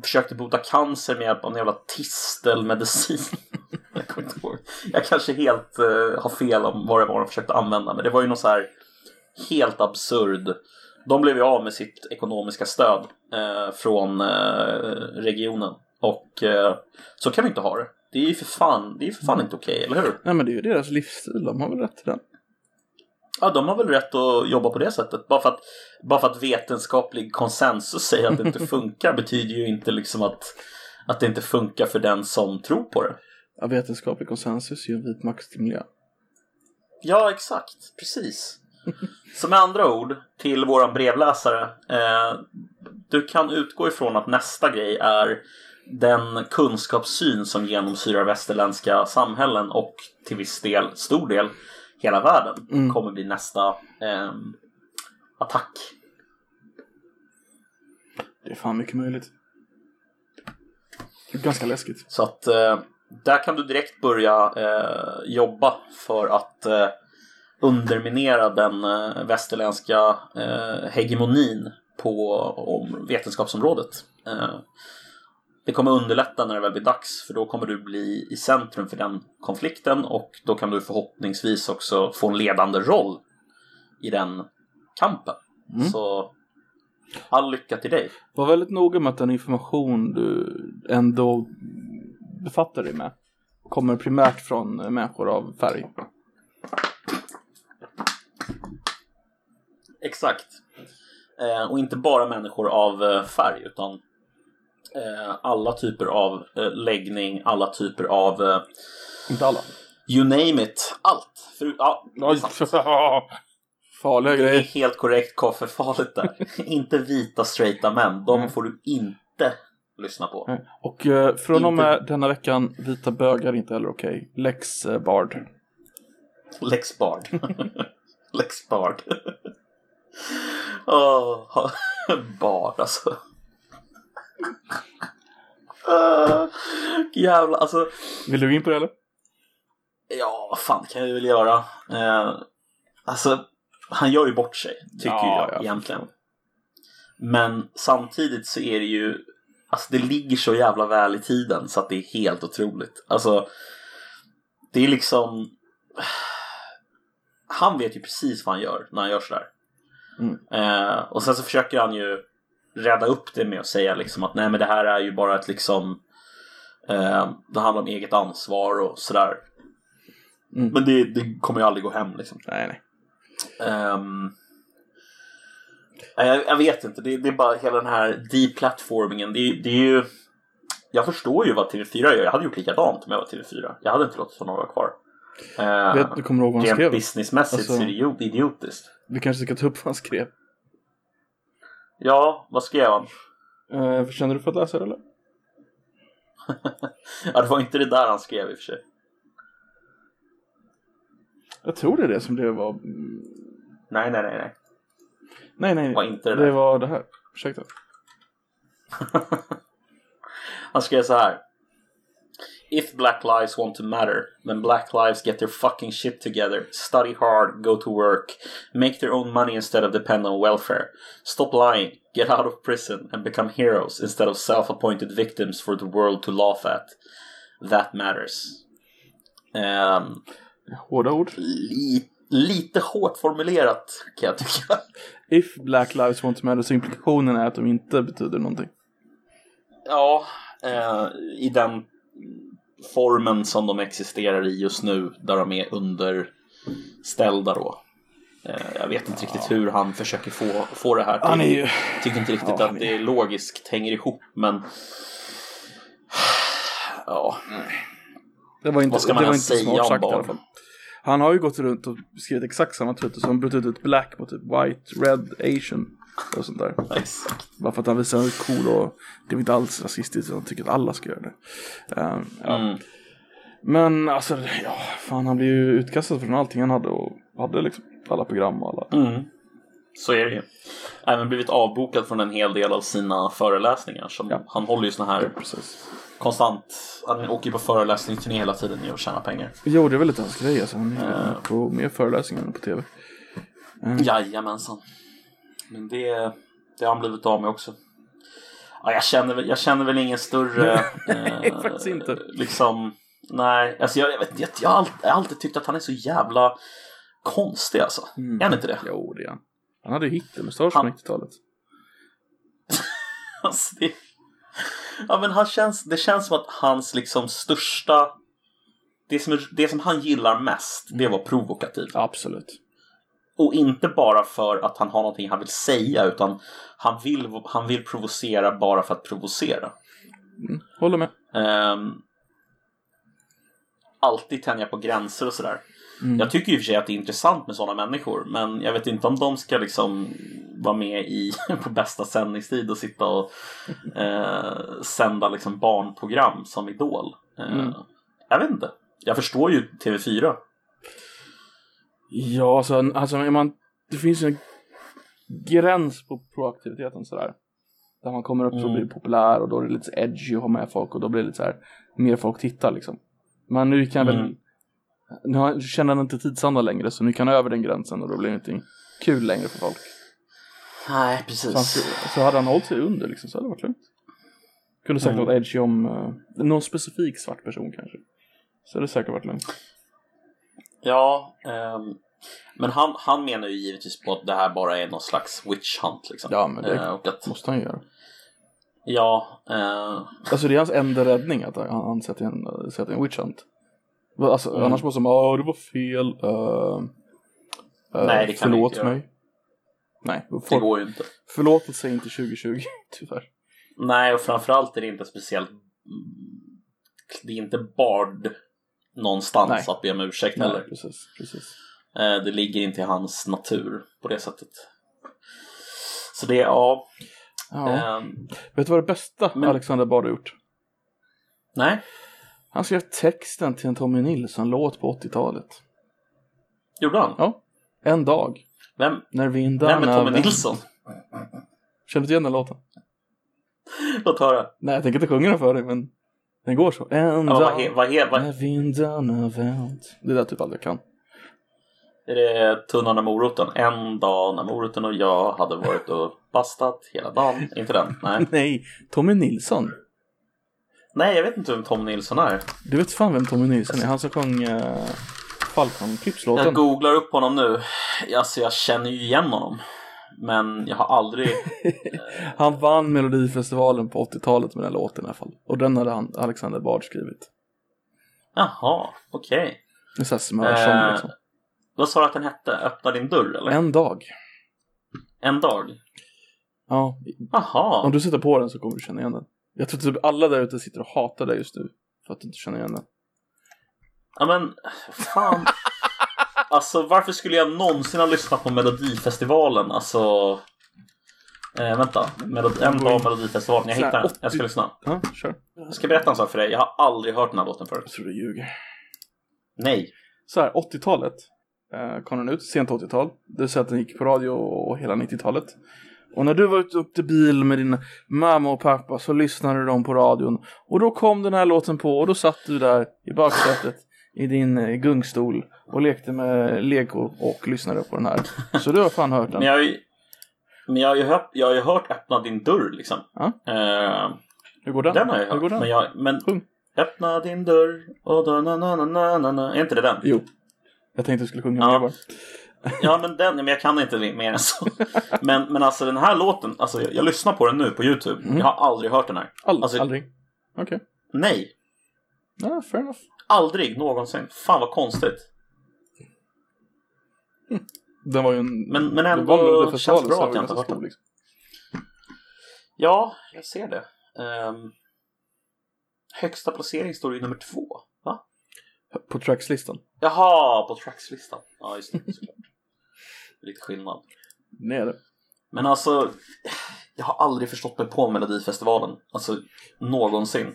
försökte bota cancer med hjälp av en jävla tistelmedicin. Jag kommer inte ihåg. Jag kanske helt har fel om vad det var de försökte använda, men det var ju något så här helt absurd. De blev ju av med sitt ekonomiska stöd från regionen, och så kan vi inte ha det. Det är ju för fan inte okej, eller hur? Nej, men det är ju deras livsstil, de har väl rätt till den. Ja, de har väl rätt att jobba på det sättet. Bara för att vetenskaplig konsensus säger att det inte funkar betyder ju inte liksom att det inte funkar för den som tror på det. Ja, vetenskaplig konsensus är ju en vit maktmiljö. Ja, exakt. Precis. Som med andra ord, till våran brevläsare. Du kan utgå ifrån att nästa grej är den kunskapssyn som genomsyrar västerländska samhällen och till viss del, stor del, hela världen kommer bli nästa attack. Det är fan mycket möjligt. Det är ganska läskigt. Så att där kan du direkt börja jobba för att underminera den västerländska hegemonin på vetenskapsområdet. Det kommer underlätta när det väl blir dags, för då kommer du bli i centrum för den konflikten, och då kan du förhoppningsvis också få en ledande roll i den kampen. Så all lycka till dig. Var väldigt noga med att den information du ändå befattar dig med kommer primärt från människor av färg. Exakt. Och inte bara människor av färg, utan alla typer av läggning, alla typer av inte alla. You name it, allt. För, ja, farliga grejer. Det är helt korrekt kaffefarligt där. Inte vita straighta män. De får du inte lyssna på. Mm. Och från och med denna veckan, vita bögar inte heller okej. Lex Bard. Lex Bard. Lex Bard. Oh, Bard alltså. Jävla alltså. Vill du in på det eller? Ja, vad fan kan jag väl göra. Alltså, han gör ju bort sig, tycker jag egentligen. Men samtidigt så är det ju, alltså det ligger så jävla väl i tiden så att det är helt otroligt. Alltså, det är liksom, han vet ju precis vad han gör när han gör sådär. Mm. Och sen så försöker han ju rädda upp det med att säga liksom att nej men det här är ju bara ett liksom det handlar om eget ansvar och sådär. Mm. Men det kommer ju aldrig gå hem liksom. Nej. Jag vet inte, det är bara hela den här deplatformingen. Det är ju, jag förstår ju vad TV4 gör. Jag hade gjort likadant om jag var TV4. Jag hade inte låtit honom vara kvar. Du kommer ihåg vad han skrev? Businessmässigt alltså, så är det ju idiotiskt. Vi kanske ska ta upp vad han skrev. Ja, vad skrev han? Känner du för att läsa det eller? Ja, det var inte det där han skrev i och för sig. Jag tror det är det som det var. Nej. Nej. Var inte det var det här. Ursäkta. Han skrev så här. If black lives want to matter, then black lives get their fucking shit together. Study hard, go to work. Make their own money instead of depend on welfare. Stop lying, get out of prison and become heroes instead of self-appointed victims for the world to laugh at. That matters. Hårda ord. Lite hårt formulerat kan jag tycka. If black lives want to matter, så implikationen är att de inte betyder någonting. Ja, i den formen som de existerar i just nu, där de är underställda då. Jag vet inte riktigt hur han försöker få det här till. Jag tycker inte riktigt att det är logiskt hänger ihop, men ja. Det var inte, vad ska man säga smart sagt, i alla fall. Han har ju gått runt och skrivit exakt samma trutor, som brutit ut black mot typ white, red, asian och sånt där. Exakt. Bara för att han visar hur cool, och det är inte alls rasistiskt, han tycker att alla ska göra det. Men alltså, fan, han blir ju utkastad från allting han hade, och hade liksom alla program och alla. Mm. Så är det ju. Även blivit avbokad från en hel del av sina föreläsningar som han håller ju såna här konstant. Han åker på föreläsningsturné hela tiden och tjänar pengar. Jo, det är väl lite hans grej alltså. Han är på mer föreläsningar än på tv. Jajamensan. Men det har han blivit av med också. Ja, jag känner väl ingen större nej, faktiskt inte. Liksom, nej, alltså jag har alltid tyckt att han är så jävla konstig alltså. Är han inte det? Jo, det är han. Han hade ju hittemustasch på 90-talet. Alltså det... Ja, men det känns som att hans liksom största... Det som han gillar mest, det var provokativt. Absolut. Och inte bara för att han har någonting han vill säga, utan han vill provocera bara för att provocera. Håller med. Alltid tänja på gränser och sådär. Mm. Jag tycker ju för sig att det är intressant med sådana människor, men jag vet inte om de ska liksom vara med på bästa sändningstid och sitta och sända liksom barnprogram som Idol. Jag vet inte. Jag förstår ju TV4. Ja, alltså det finns ju en gräns på proaktiviteten sådär. Där man kommer upp och blir populär, och då är det lite edgy att ha med folk, och då blir det lite så här, mer folk tittar liksom. Men nu kan väl... Nu känner han inte tidsanda längre, så nu kan han över den gränsen, och då blir det ingenting kul längre för folk. Nej, precis. Så hade han hållit sig under liksom, så hade det varit lugnt. Kunde säkert varit edgy om någon specifik svart person kanske. Så hade det säkert varit lugnt. Ja, men han menar ju givetvis på att det här bara är någon slags witch hunt liksom. Ja, men det måste han göra. Ja. Alltså det är hans enda räddning, att han sätter en witch hunt. Alltså, annars måste man det var fel. Nej, det kan förlåt inte mig. Nej, det går ju inte. Förlåtelse är inte 2020, tyvärr. Nej, och framförallt är det inte speciellt. Det är inte Bard någonstans att be om ursäkt heller. Precis. Det ligger inte i hans natur på det sättet. Så det är vet du vad det bästa Alexander Bard har gjort? Nej. Han skrev texten till en Tommy Nilsson-låt på 80-talet. Gjorde han? Ja. En dag. Vem? När vindarna... Vem är Tommy Nilsson? Känner du igen den låten? Låt höra. Nej, jag tänker inte sjunga den för dig, men den går så. En dag när vindarna vänt. Det är där typ allt jag kan. Är det tunnan när moroten? En dag när moroten och jag hade varit och bastat hela dagen. Inte den, nej. Nej, Tommy Nilsson. Nej, jag vet inte vem Tommy Nilsson är. Du vet fan vem Tommy Nilsson är. Han som sjöng Falcon-Crips-låten. Jag googlar upp honom nu. Alltså, jag känner ju igen honom. Men jag har aldrig... Han vann Melodifestivalen på 80-talet med den låten i alla fall. Och den hade han, Alexander Bard, skrivit. Jaha, okej. Okay. Det är så här smörsång liksom. Vad sa du att den hette? Öppna din dörr, eller? En dag. En dag? Ja. Jaha. Om du sitter på den så kommer du känna igen den. Jag tror typ alla där ute sitter och hatar dig just nu för att du inte känner igen den. Ja, men fan. Alltså, varför skulle jag någonsin ha lyssnat på Melodifestivalen? Alltså, vänta. En dag Melodifestivalen, jag hittar den. Jag ska lyssna. Ja, kör. Jag ska berätta en sak för dig. Jag har aldrig hört den här låten förut. Jag tror du ljuger. Nej. Så här, 80-talet kom den ut, sent 80-tal. Det vill säga att den gick på radio och hela 90-talet. Och när du var ute upp till bil med din mamma och pappa så lyssnade de på radion. Och då kom den här låten på och då satt du där i baksätet i din gungstol och lekte med Lego och lyssnade på den här. Så du har fan hört den. Men jag har ju hört öppna din dörr liksom. Hur går den? Den har jag hört. Men öppna din dörr och då, na. Är inte det den? Jo, jag tänkte du skulle sjunga med bara. Ja, men den, men jag kan inte mer än så. Men alltså den här låten, alltså jag lyssnar på den nu på YouTube. Jag har aldrig hört den här. Aldrig. Okej. Okay. Nej. Ja, fair enough. Aldrig någonsin. Fan vad konstigt. Den var ju en... Men ändå det känns bra att jag inte har hört den. Liksom. Ja, jag ser det. Högsta placering står ju nummer 2, va? På trackslistan. Jaha, på trackslistan. Ja, just det. Lite skillnad. Nej, det. Men alltså, jag har aldrig förstått mig på Melodifestivalen. Alltså, någonsin.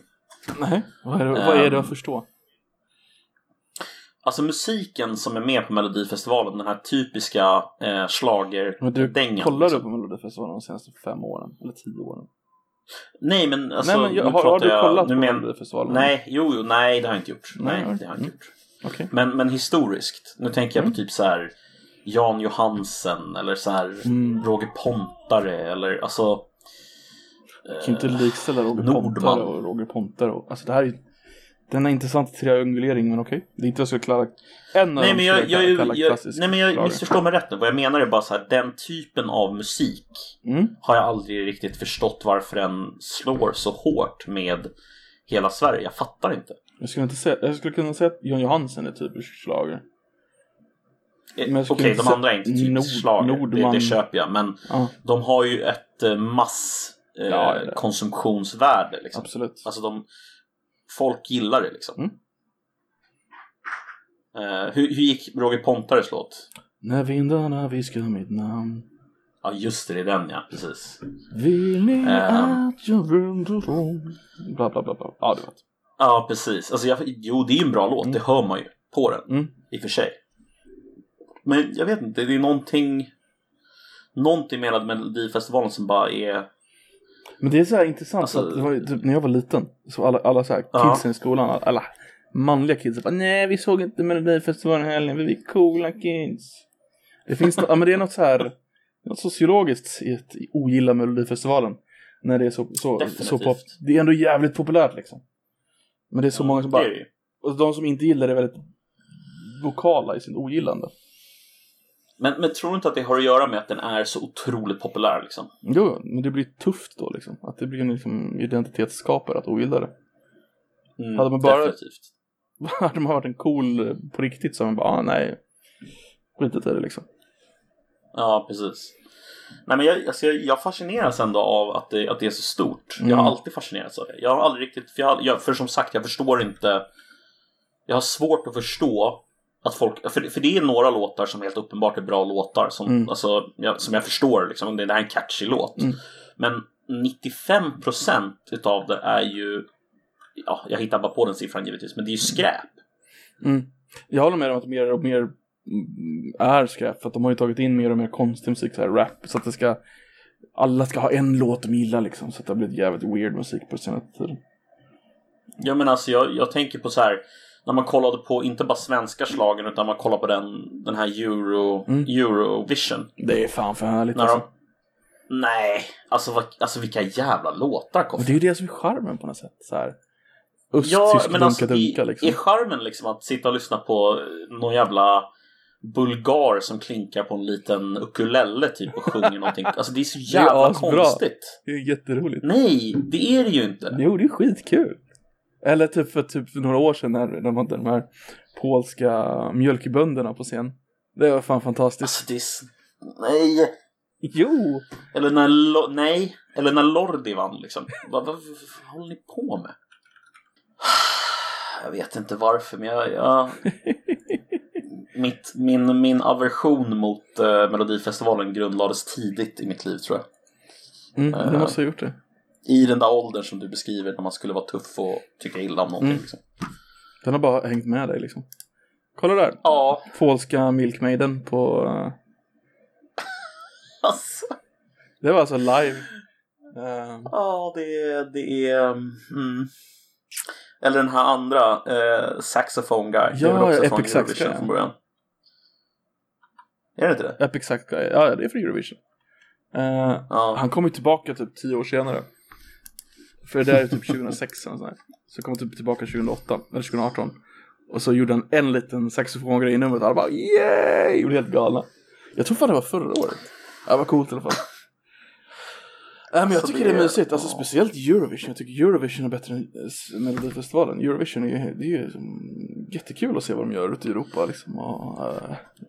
Nej, vad är det att förstå? Alltså musiken som är med på Melodifestivalen, den här typiska schlager. Men du kollar liksom. Du på Melodifestivalen de senaste 5 åren eller 10 åren? Nej, men alltså nej, men har du kollat på Melodifestivalen? Nej, jo, nej, det har jag inte gjort. Nej, det har jag inte gjort. Okay. Men historiskt. Nu tänker jag på typ så här Jan Johansson eller så här Roger Pontare eller alltså jag kan inte likställa Roger Pontare och Roger Pontare. Alltså det här är den är intressant triangulering, men okej. Det är inte vad jag skulle klara. Jag missförstår mig rätt nu. Vad jag menar är bara så här, den typen av musik har jag aldrig riktigt förstått varför den slår så hårt med hela Sverige. Jag fattar inte. Jag skulle kunna säga att Jan Johansson är typisk slager. Okej, de andra är inte typisk slager. Det köper jag. Men de har ju ett masskonsumtionsvärde. Liksom. Absolut. Alltså folk gillar det liksom. Hur gick Roger Pontares låt? När vindarna viskar mitt namn. Ja, just det, den ja, precis. Vill ni att jag vänder om? Bla bla bla bla. Ja, du vet. Ja, precis. Alltså, det är ju en bra låt, det hör man ju på den i och för sig. Men jag vet inte, det är någonting med Melodifestivalen som bara är. Men det är så här intressant alltså, att det var, typ, när jag var liten så alla så här kidsen i skolan, alla manliga kids bara, nej, vi såg inte Melodifestivalen heller, vi är coola kids. Det finns men det är något så här något sociologiskt i att ogilla Melodifestivalen när det är så pop. Det är ändå jävligt populärt liksom. Men det är så många som bara och de som inte gillar det är väldigt vokala i sin ogillande. Men tror du inte att det har att göra med att den är så otroligt populär liksom? Jo, men det blir tufft då liksom. Att det blir en liksom, identitetsskapare att ogilla det. Hade man bara definitivt. Hade man varit en cool på riktigt så man bara, nej. Skitet är det liksom. Ja, precis. Nej, men jag fascineras ändå av att det är så stort. Jag har alltid fascinerats av det. Jag har aldrig riktigt, för som sagt, jag förstår inte. Jag har svårt att förstå att folk, för det är några låtar som helt uppenbart är bra låtar som, alltså, som jag förstår liksom, det är en catchy låt, men 95% utav det är ju, ja, jag hittar bara på den siffran givetvis, men det är ju skräp. Jag håller med om att mer och mer är skräp, för att de har ju tagit in mer och mer konstig musik, så här rap, så att det ska, alla ska ha en låt de gillar liksom, så att det har blivit jävligt weird musik på senare tid. Ja, men alltså jag tänker på så här, när man kollade på inte bara svenska slagen, utan man kollade på den här Eurovision. Det är fan för härligt alltså. Nej, alltså vilka jävla låtar kom. Det är ju det som är charmen på något sätt så här. Ja, men alltså dunka, liksom. Är charmen liksom att sitta och lyssna på någon jävla bulgar som klinkar på en liten ukulele typ och sjunger någonting. Alltså det är så jävla konstigt. Det är jätteroligt. Nej, det är det ju inte. Jo, det är skitkul. Eller typ för några år sedan när man hade de här polska mjölkbönderna på scen. Det var fan fantastiskt. Alltså det är... Nej. Jo. Eller när Lordi vann liksom. Vad håller ni på med? Jag vet inte varför, men jag... Min aversion mot Melodifestivalen grundlades tidigt i mitt liv, tror jag. Du måste ha gjort det. I den där åldern som du beskriver, när man skulle vara tuff och tycka illa om någonting. Liksom. Den har bara hängt med dig liksom. Kolla där. Ja. Polska Milkmaiden på... Alltså. Det var alltså live. Ja, det är... Eller den här andra saxophone guy. Ja, Epic Sax Guy från början. Är det inte det? Epic Sax Guy, ja, det är för Eurovision. Han kom ju tillbaka typ 10 år senare. För det är typ 2006 eller sådär. Så kom han typ tillbaka 2008 eller 2018. Och så gjorde han en liten saxofongrej i numret. Han bara, yay! Det blev helt galna. Jag tror fan det var förra året. Det var coolt i alla fall. Men jag tycker det är mysigt, alltså speciellt Eurovision. Jag tycker Eurovision är bättre än Melodifestivalen. Eurovision är ju jättekul att se vad de gör ute i Europa liksom, och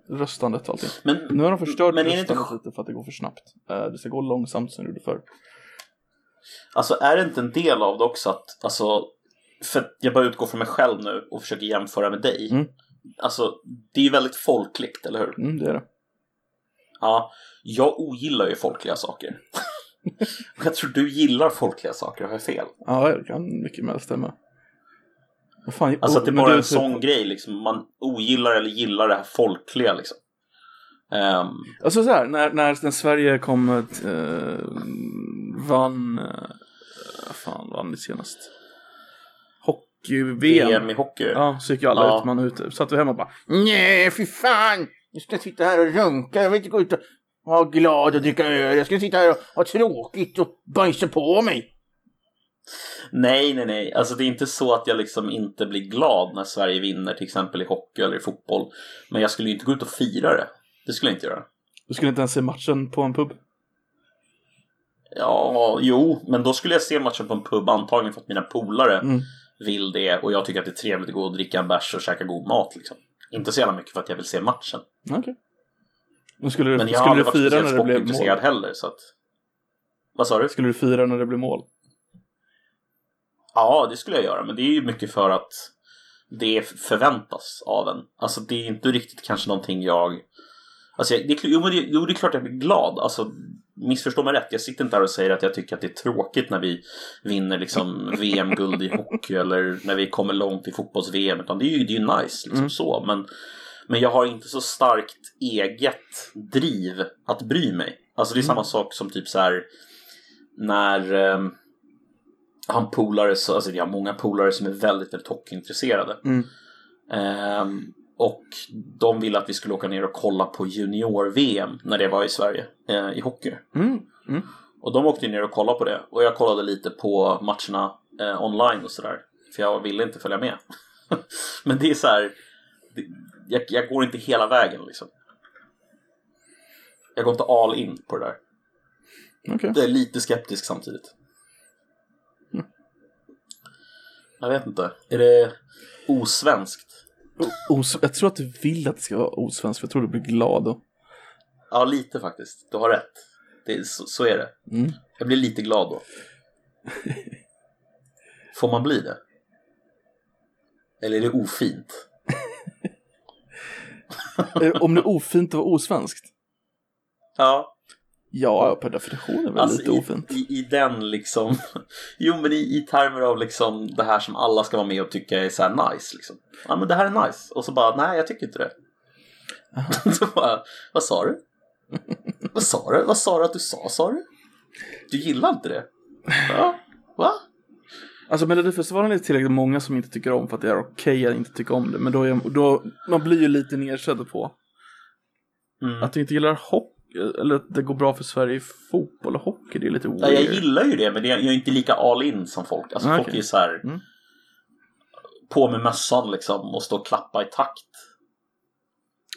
röstandet och allting. Nu har de förstört röstandet lite för att det går för snabbt. Det ska gå långsamt som det gjorde förr. Alltså är det inte en del av det också att, alltså, för jag bara utgår från mig själv nu och försöker jämföra med dig. Alltså det är ju väldigt folkligt, eller hur? Det är det. Ja, jag ogillar ju folkliga saker. Jag tror du gillar folkliga saker, har jag fel? Ja, jag kan mycket väl stämma. Vad fan, alltså att det bara är en sån grej liksom, man ogillar eller gillar det här folkliga liksom. Alltså så här, när Sverige kom vann det senast VM i hockey. Ja, så gick alla ut, man ute. Satt vi hemma och bara, nej fy fan, jag ska sitta här och runka, jag vill inte gå ut och var glad och dricka öl. Jag skulle sitta här och ha tråkigt och bajsa på mig. Nej. Alltså det är inte så att jag liksom inte blir glad när Sverige vinner, till exempel i hockey eller i fotboll. Men jag skulle ju inte gå ut och fira det. Det skulle jag inte göra. Du skulle inte ens se matchen på en pub? Ja, jo. Men då skulle jag se matchen på en pub antagligen för att mina polare vill det. Och jag tycker att det är trevligt att gå och dricka en bärs och käka god mat liksom. Inte så jävla mycket för att jag vill se matchen. Okej. Men jag har aldrig varit speciellt sportintresserad heller, så att... Vad sa du? Skulle du fira när det blev mål? Ja, det skulle jag göra. Men det är ju mycket för att det förväntas av en. Alltså det är inte riktigt kanske någonting jag... Alltså det är klart jag blir glad. Alltså missförstå mig rätt. Jag sitter inte här och säger att jag tycker att det är tråkigt när vi vinner liksom VM-guld i hockey eller när vi kommer långt i fotbolls-VM. Utan det är ju nice liksom så. Men jag har inte så starkt eget driv att bry mig. Alltså det är samma sak som typ så här när han polare, så, alltså jag har många polare som är väldigt, väldigt hockeyintresserade. Och de ville att vi skulle åka ner och kolla på junior-VM när det var i Sverige i hockey. Och de åkte ner och kollade på det. Och jag kollade lite på matcherna online och sådär. För jag ville inte följa med. Men det är så här... Jag går inte hela vägen liksom. Jag går inte all in på det där. Okay. Det är lite skeptisk samtidigt. Jag vet inte. Är det osvenskt? Jag tror att du vill att det ska vara osvenskt, för jag tror du blir glad då. Ja, lite faktiskt. Du har rätt. Så är det. Jag blir lite glad då. Får man bli det? Eller är det ofint? Om det är ofint att vara osvenskt. Ja. Ja, per definition är väl alltså lite ofint. I den liksom... Jo, men i termer av liksom det här som alla ska vara med och tycka är så här nice liksom. Ja, men det här är nice. Och så bara, nej jag tycker inte det. Så bara, vad sa du? Vad sa du? Vad sa du att du sa du? Du gillar inte det? Ja, va? Alltså Melodifestivalen är tillräckligt många som inte tycker om för att det är okej att inte tycka om det. Men då, man blir ju lite nedsatt på att du inte gillar hopp. Eller att det går bra för Sverige i fotboll och hockey. Det är lite weird. Jag gillar ju det, men jag är ju inte lika all in som folk. Alltså folk är ju så här på med mössan liksom och stå och klappa i takt.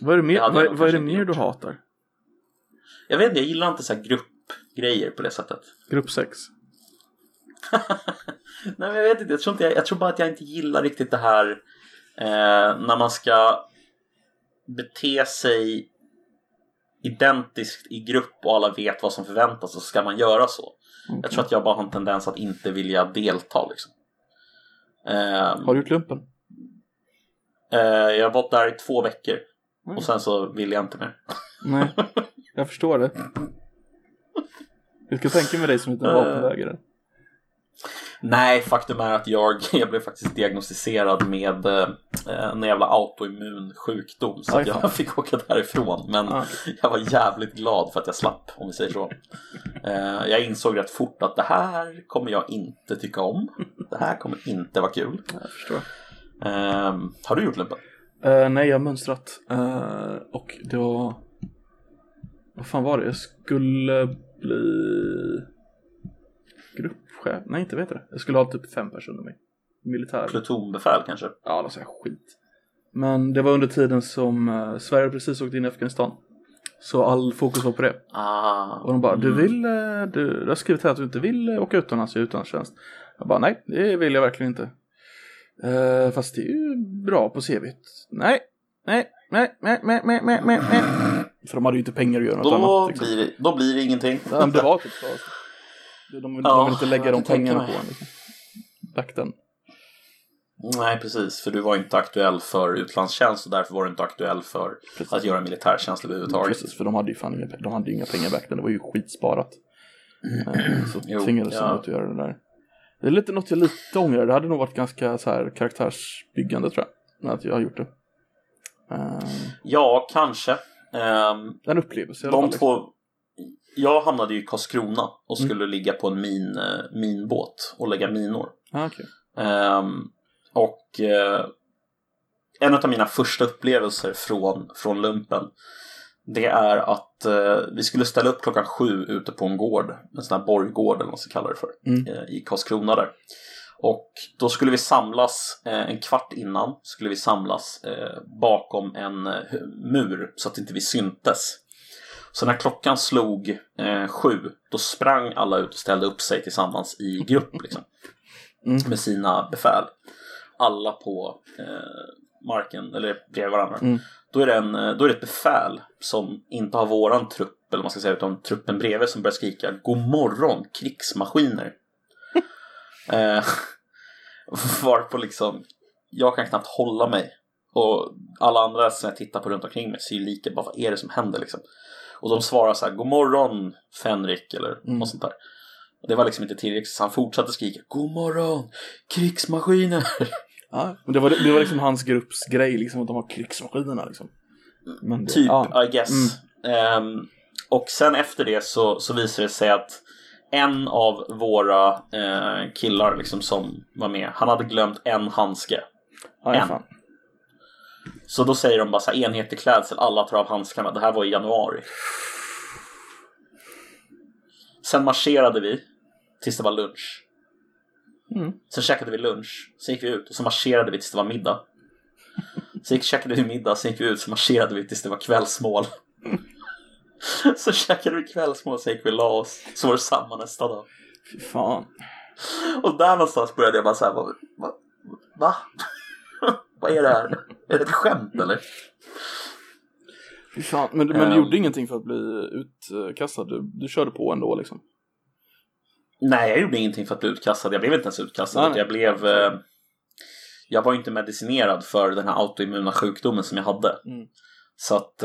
Vad är det mer, vad är det mer du hatar? Jag vet inte, jag gillar inte så här gruppgrejer på det sättet. Gruppsex. Nej, men jag vet inte, jag tror bara att jag inte gillar riktigt det här när man ska bete sig identiskt i grupp och alla vet vad som förväntas så ska man göra så. Okay. Jag tror att jag bara har en tendens att inte vilja delta liksom. Har du gjort lumpen? Jag har varit där i 2 veckor. Och sen så vill jag inte mer. Nej, jag förstår det. Du ska tänka med dig som inte en vapenvägare. Nej, faktum är att jag blev faktiskt diagnostiserad med en jävla autoimmun sjukdom. Så att jag fick åka därifrån. Men jag var jävligt glad för att jag slapp, om vi säger så. Jag insåg rätt fort att det här kommer jag inte tycka om. Det här kommer inte vara kul. Jag förstår. Har du gjort lumpen? Nej, jag har mönstrat. Och det var... Vad fan var det? Jag skulle bli... Gruppchef? Nej, inte vet jag. Jag skulle ha typ 5 personer med mig. Militär. Plutonbefäl kanske? Ja, det säger skit. Men det var under tiden som Sverige precis åkte in i Afghanistan. Så all fokus var på det. Och de bara, du har skrivit här att du inte vill åka utomlands i utlandstjänst. Jag bara, nej, det vill jag verkligen inte. Fast det är ju bra på CV:t. Nej. För de hade ju inte pengar att göra något annat liksom. Då blir det ingenting. Ja, det var typ så. De vill inte lägga de pengarna på en liksom. Back then. Nej, precis. För du var inte aktuell för utlandstjänst. Och därför var du inte aktuell för att göra militärtjänst överhuvudtaget. Precis, för de hade ju inga pengar back then. Det var ju skitsparat. Så tvingades de ut att göra det där. Det är lite något jag lite ångrar. Det hade nog varit ganska så här karaktärsbyggande, tror jag, att jag har gjort det. Ja, kanske. Den upplevelse. Jag hamnade ju i Karlskrona och skulle ligga på en minbåt och lägga minor. Okay. En av mina första upplevelser från lumpen, det är att vi skulle ställa upp 7:00 ute på en gård. En sån här borggård eller vad man kallar det för. I Karlskrona där. Och då skulle vi samlas en kvart innan. Skulle vi samlas bakom en mur så att inte vi syntes. Så när klockan slog 7, då sprang alla ut och ställde upp sig tillsammans i grupp liksom, med sina befäl. Alla på marken eller bredvid varandra. Då är det ett befäl som inte har våran trupp, eller man ska säga, utan truppen bredvid, som börjar skrika god morgon krigsmaskiner. Varpå liksom jag kan knappt hålla mig. Och alla andra som jag tittar på runt omkring mig ser ju lika, bara vad är det som händer liksom. Och de svarar så här, god morgon Fenrik eller något sånt där. Och det var liksom inte tillräckligt, så han fortsatte skrika god morgon krigsmaskiner. Ja, men det var liksom hans grupps grej liksom, att de har krigsmaskinerna liksom. Men det, typ, I guess. Och sen efter det så visar det sig att en av våra killar liksom, som var med, han hade glömt en handske. Fan. Så då säger de bara så här, enhetlig klädsel, alla tar av handskarna. Det här var i januari. Sen marscherade vi tills det var lunch. Sen käkade vi lunch, sen gick vi ut och så marscherade vi tills det var middag. Sen käkade vi middag, sen gick vi ut, så marscherade vi tills det var kvällsmål. Så käkade vi kvällsmål, sen gick vi la oss. Så var det samma nästa dag. Fy fan. Och där någonstans började jag bara så här, va? Vad är det här? Är det ett skämt eller? Fy fan. Men du gjorde ingenting för att bli utkastad? Du körde på ändå liksom? Nej, jag gjorde ingenting för att bli utkastad. Jag blev inte ens utkastad. Jag var inte medicinerad för den här autoimmuna sjukdomen som jag hade. Så att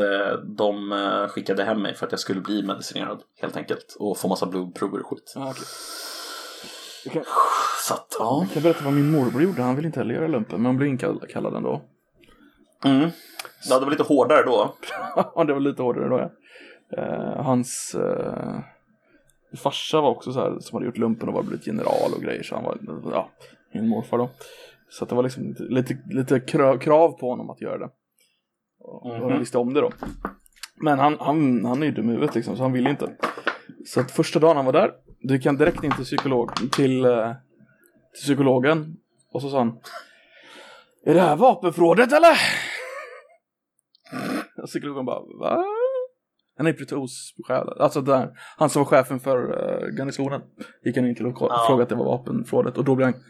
de skickade hem mig för att jag skulle bli medicinerad helt enkelt och få massa blodprover och skit. Ah, okay. Så att, ja. Jag kan berätta vad min morbror gjorde. Han ville inte heller göra lumpen, men han blev inkallad ändå. Mm. Ja, det var lite hårdare då. Ja, det var lite hårdare då, ja. Hans farsa var också så här, som hade gjort lumpen och var blivit general och grejer. Så han var, ja, min morfar då. Så att det var liksom lite krav på honom att göra det. Och han visste om det då. Men han är ju dum i huvudet liksom, så han ville inte. Så att första dagen han var där, du kan direkt in till psykologen. Och så sa han: är det här vapenförrådet eller? Och psykologen bara: va? Han är plutonschef, alltså där, han som var chefen för garnisonen. Gick han in till och frågade att det var vapenförrådet. Och då blev han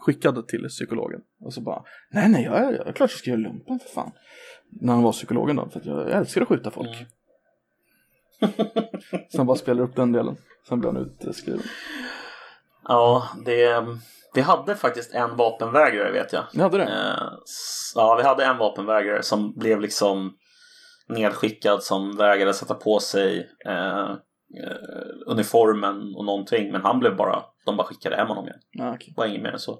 skickad till psykologen. Och så bara: nej, jag är klart jag ska göra lumpen för fan. När han var psykologen då, för att jag älskar att skjuta folk. Mm. Sen bara spelar upp den delen. Sen blir han utskriven. Ja, vi hade faktiskt en vapenvägrare, vet jag. Ni hade det? Ja, vi hade en vapenvägrare som blev liksom nedskickad, som vägrade sätta på sig uniformen och någonting. Men han blev bara, de bara skickade hem honom igen. Ah, okay. Det var inget mer än så.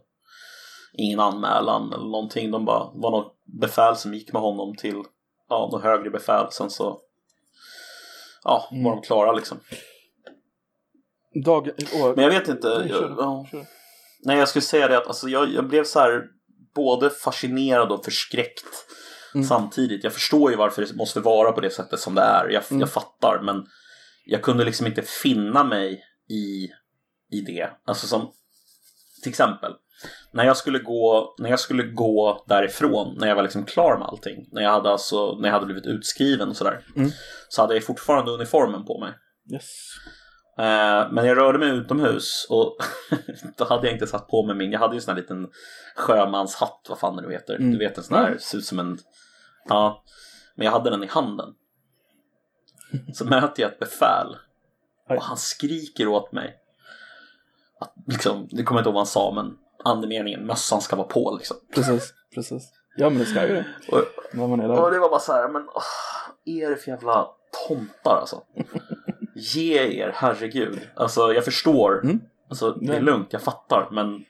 Ingen anmälan eller någonting. De bara, var något befäl som gick med honom till, ja, något högre befäl. Sen så, ja, var de klara liksom. Men jag vet inte. Nej, jag skulle säga det att alltså, jag blev så här både fascinerad och förskräckt samtidigt. Jag förstår ju varför det måste vara på det sättet som det är. Jag fattar, men jag kunde liksom inte finna mig i det. Alltså, som till exempel när jag skulle gå därifrån, när jag var liksom klar med allting, när jag hade blivit utskriven och sådär, så hade jag fortfarande uniformen på mig. Yes. Men jag rörde mig utomhus och då hade jag inte satt på mig min. Jag hade ju en sån här liten sjömanshatt, vad fan det heter. Du vet, en sån här, ser ut som en, ja, men jag hade den i handen. Så möter jag ett befäl och han skriker åt mig att, liksom, det kommer inte ihåg vad han sa, men andemeningen, mössan ska vara på liksom. Precis. Ja, men det ska ju det. Och det var bara så här, men är det för jävla tomtar alltså. Ge er, herregud. Alltså, jag förstår. Alltså, det är lugnt, jag fattar, men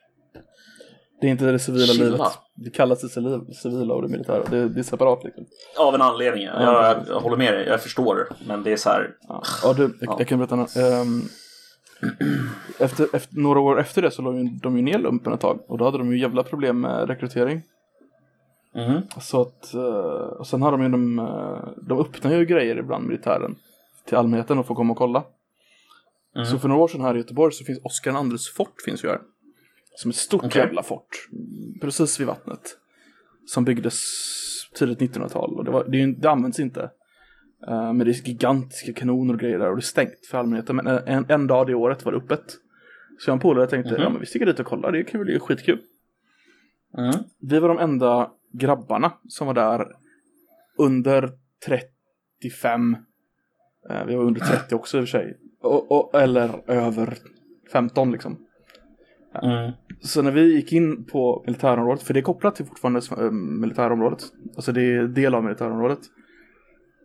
det är inte det civila livet. Det kallas det civila och det militära. Det är separat liksom. Av en anledning. Jag håller med dig, jag förstår. Men det är så här. Ja, du, jag kan berätta något. Efter några år efter det så låg de ju ner lumpen ett tag. Och då hade de ju jävla problem med rekrytering. Så att, och sen har de ju de öppnar ju grejer ibland, militären, till allmänheten och får komma och kolla. Så för några år sedan här i Göteborg så finns Oscar Andres fort, finns ju här, som ett stort jävla fort precis vid vattnet, som byggdes tidigt 1900-tal. Och det används inte, men det är gigantiska kanoner och grejer där, och det är stängt för allmänheten. Men en dag i året var det öppet. Så jag och en polare tänkte, ja men vi sticker dit och kollar, det kan väl bli skitkul. Vi var de enda grabbarna som var där under 35. Vi var under 30 också i och för sig, eller över 15 liksom. Så när vi gick in på militärområdet, för det är kopplat till fortfarande militärområdet, alltså det är del av militärområdet.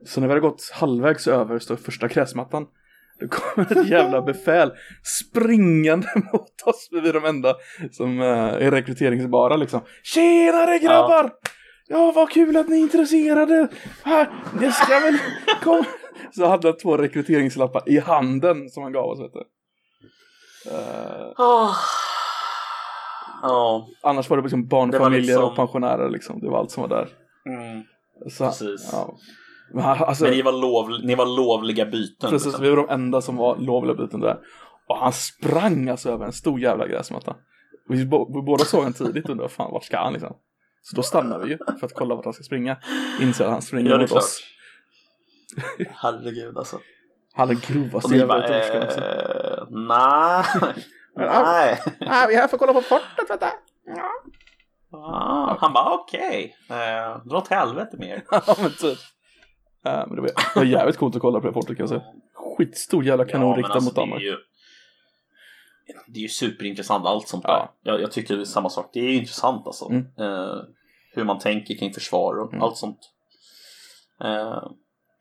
Så när vi hade gått halvvägs över så första gräsmattan, då kommer ett jävla befäl springande mot oss. Vi är de enda som är rekryteringsbara liksom. Tjenare grabbar! Ja, vad kul att ni är intresserade. Här, jag ska väl komma. Så hade jag 2 rekryteringslappar i handen som han gav oss, vet du. Annars var det liksom barnfamiljer, det var liksom, och pensionärer liksom. Det var allt som var där. Så, precis. Ja. Men, alltså, men ni var lovliga byten. Precis, liksom. Vi var de enda som var lovliga byten där. Och han sprang alltså över en stor jävla gräsmatta. Vi båda såg han tidigt och undrade, fan, vart ska han liksom? Så då stannar vi ju för att kolla vart han ska springa. Inser att han springer mot oss. Herregud alltså. Han är grovast i världen. Nej. Nej, vi är här för att kolla på fortet, vet du. Ja. Han bara, okej. Dra till helvete mer. Ja, men typ. Men det var jävligt coolt att kolla på det fortet, kan jag säga. Skitstor jävla kanon riktad mot Danmark. Det är ju superintressant allt sånt där. Jag tycker det är samma sak. Det är ju intressant alltså. Hur man tänker kring försvar och allt sånt.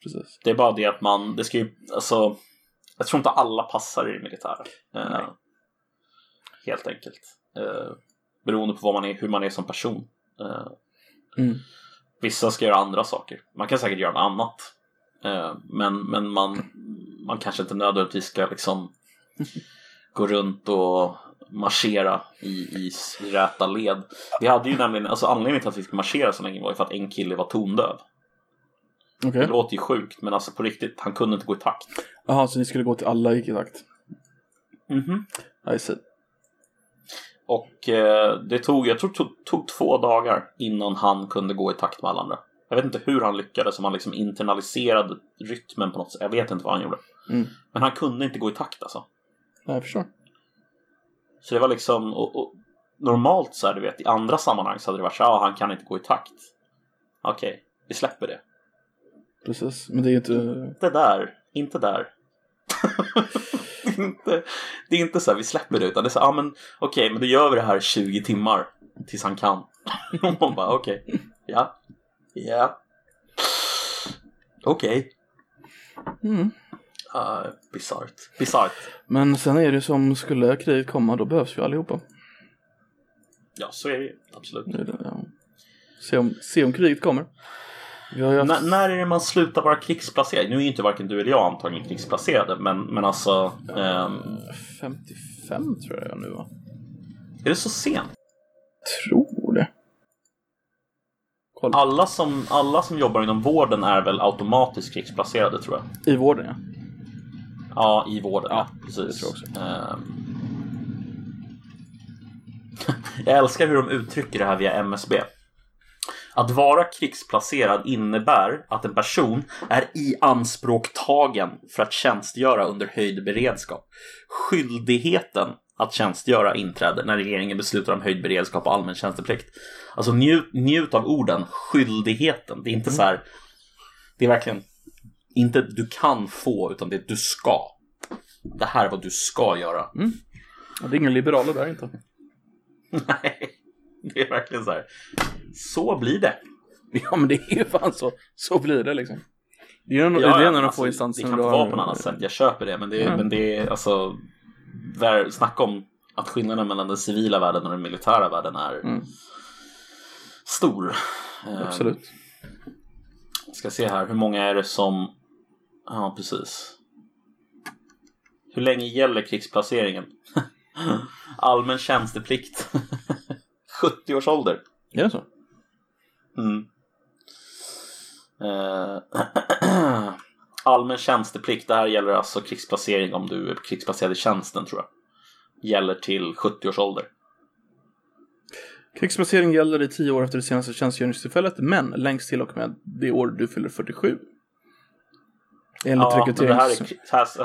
Precis. Det är bara det att man, det ska ju, alltså, jag tror inte alla passar i militär. Helt enkelt. Beroende på vad man är, hur man är som person. Vissa ska göra andra saker. Man kan säkert göra något annat. Men man kanske inte nödvändigtvis ska liksom gå runt och marschera i räta led. Vi hade ju nämligen, alltså anledningen till att vi skulle marschera så länge var ju för att en kille var tondöv. Okay. Det låter ju sjukt, men alltså på riktigt, han kunde inte gå i takt. Jaha, så ni skulle gå till alla gick i takt. I see. Och det tog, jag tror tog 2 dagar innan han kunde gå i takt med alla andra. Jag vet inte hur han lyckades, om han liksom internaliserade rytmen på något sätt. Jag vet inte vad han gjorde. Men han kunde inte gå i takt alltså. Jag förstår. Så det var liksom, och normalt så här, du vet, i andra sammanhang så hade det varit så här, han kan inte gå i takt. Okej, vi släpper det. Precis, men det är inte... Inte där. det är inte så här, vi släpper det, utan det är så här, men då gör vi det här 20 timmar tills han kan. Och man bara, okej. Ja. Okej. Bizarrt. Men sen är det som, skulle kriget komma, då behövs ju allihopa. Ja, så är det absolut. Det. Se om kriget kommer. När är det man slutar vara krigsplacerad? Nu är ju inte varken du eller jag antagligen krigsplacerade, men alltså 55 tror jag nu, va? Är det så sent? Tror det. Kolla. Alla som jobbar inom vården är väl automatiskt krigsplacerade, tror jag. I vården, ja. Ja, i vården, ja, precis. Jag tror också. Jag älskar hur de uttrycker det här via MSB. Att vara krigsplacerad innebär att en person är i anspråk tagen för att tjänstgöra under höjd beredskap. Skyldigheten att tjänstgöra inträder när regeringen beslutar om höjd beredskap och allmän tjänsteplikt. Alltså njut av orden, skyldigheten. Det är inte så här, det är verkligen inte du kan få, utan det är du ska. Det här är vad du ska göra. Det är ingen liberaler där inte. Nej. Det är verkligen så här. Så blir det. Ja, men det är ju fan så. Så blir det liksom. Det är ju en av få instanser. Det kan inte vara på något annat sätt. Jag köper det. Men det är alltså, snacka om att skillnaden mellan den civila världen och den militära världen är stor. Absolut. Ska se här. Hur många är det som... Ja, precis. Hur länge gäller krigsplaceringen? Allmän tjänsteplikt. 70 års ålder. Är det så? Allmän tjänsteplikt. Det här gäller alltså krigsplacering om du är krigsplacerad i tjänsten, tror jag. Gäller till 70 års ålder. Krigsplacering gäller i 10 år efter det senaste tjänstgöringstillfället, men längst till och med det år du fyller 47. Här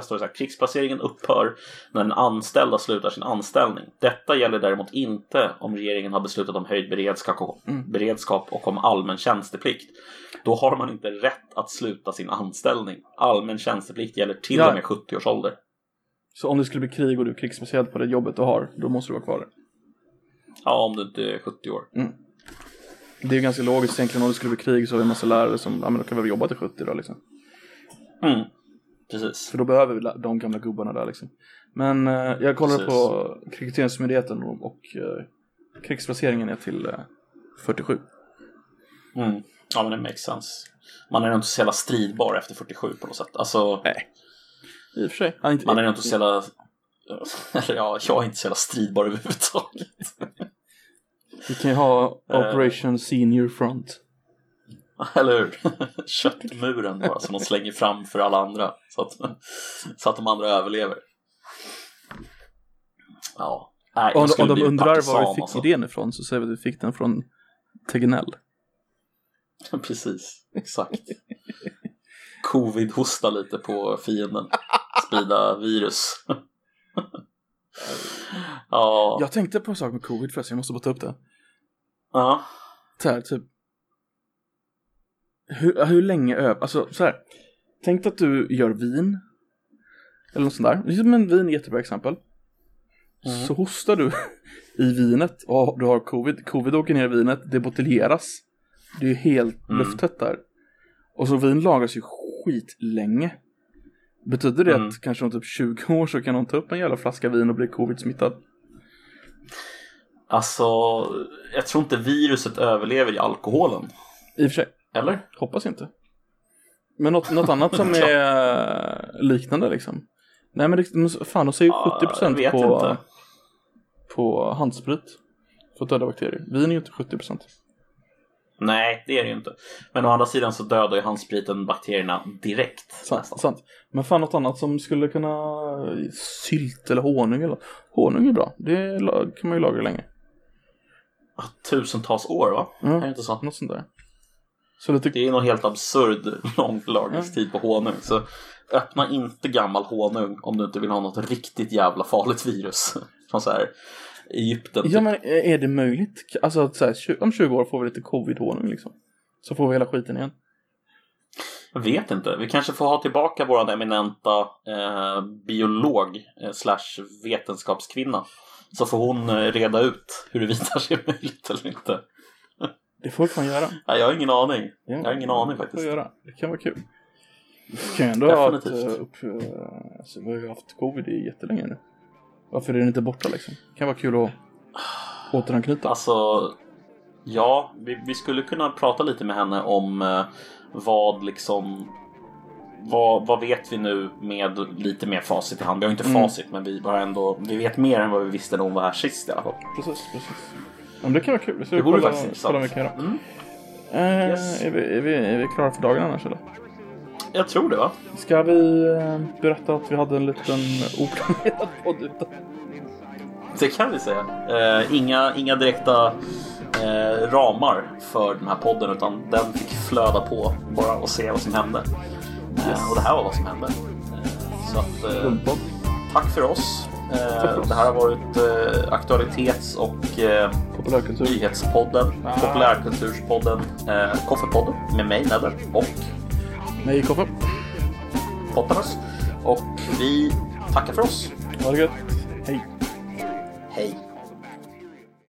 står det så här: krigsplaceringen upphör när en anställda slutar sin anställning. Detta gäller däremot inte om regeringen har beslutat om höjd beredskap och om allmän tjänsteplikt. Då har man inte rätt att sluta sin anställning. Allmän tjänsteplikt gäller till och med 70 års ålder. Så om det skulle bli krig och du är krigsplacerad på det jobbet du har, då måste du vara kvar där. Ja, om du inte är 70 år. Det är ganska logiskt egentligen. Om det skulle bli krig så har vi en massa lärare som då kan vi jobba till 70 då liksom. Precis. För då behöver vi de gamla gubbarna där liksom. Men jag kollade på krigsplateringsmyndigheten och krigsplaceringen är till 47. Ja, men det makes sense. Man är nog inte så jävla stridbar efter 47 på något sätt. Alltså, nej. I och för sig. Man är nog inte så jävla... Eller ja, jag är inte så jävla stridbar överhuvudtaget. Vi kan ju ha Operation Senior Front. Eller hur? Köttmuren bara som de slänger fram för alla andra så att de andra överlever. Ja. Nej, om de undrar var vi fick idén ifrån, så säger vi att vi fick den från Tegnell. Precis, exakt. Covid-hosta lite på fienden. Sprida virus. Ja. Jag tänkte på en sak med covid förresten, jag måste bara ta upp det. Ja. Typ hur länge alltså så här, tänk att du gör vin eller något sånt där. Liksom en vin är ett jättebra exempel. Så hostar du i vinet och du har covid åker ner i vinet, det buteljeras. Det är ju helt lufttätt där. Och så vin lagras ju skitlänge. Betyder det att kanske om typ 20 år så kan de ta upp en jävla flaska vin och bli covid-smittad? Alltså, jag tror inte viruset överlever i alkoholen. I och för sig. Eller? Hoppas inte. Men något annat som är liknande liksom. Nej men det, fan, de säger ju 70% på handsprit för att döda bakterier. Vin är ju inte 70%. Nej, det är det ju inte. Men å andra sidan så dödar ju handspriten bakterierna direkt. Sant. Men fan, något annat som skulle kunna... Sylt eller honung eller... Honung är bra, det kan man ju lagra länge. Tusentals år, va? Mm. Det är inte sant. Något sånt där. Så det är någon helt absurd lång lagringstid på honung. Så öppna inte gammal honung om du inte vill ha något riktigt jävla farligt virus från så här Egypten. Ja, men är det möjligt? Alltså att så här, om 20 år får vi lite covid-honung liksom. Så får vi hela skiten igen. Jag vet inte. Vi kanske får ha tillbaka våran eminenta biolog / vetenskapskvinna. Så får hon reda ut hur det visar sig möjligt eller inte. Det får man göra. Nej, jag har ingen aning. Ja, jag har ingen aning faktiskt. Det kan vara kul. Det kan ändå ha haft vi har ju haft covid i jättelänge nu. Varför är den inte borta liksom? Det kan vara kul att återanknyta. Alltså, ja, vi skulle kunna prata lite med henne om vad vet vi nu med lite mer facit i hand. Vi har inte facit, men vi vet mer än vad vi visste när hon var här sist i alla fall. Precis. Om det kan vara kul. Så det borde faktiskt intressant. Yes. Är vi klara för dagen annars eller? Jag tror det, va? Ska vi berätta att vi hade en liten oplanerad podd utan? Det kan vi säga. Inga direkta ramar för den här podden, utan den fick flöda på bara och se vad som hände. Yes. Och det här var vad som hände. Så att, tack för oss. Det här har varit aktualitets- och nyhetspodden, populärkulturspodden, Koffepodden med mig, Neder, och mig, Koffe Pottaras. Och vi tackar för oss. Ha det gött. Hej.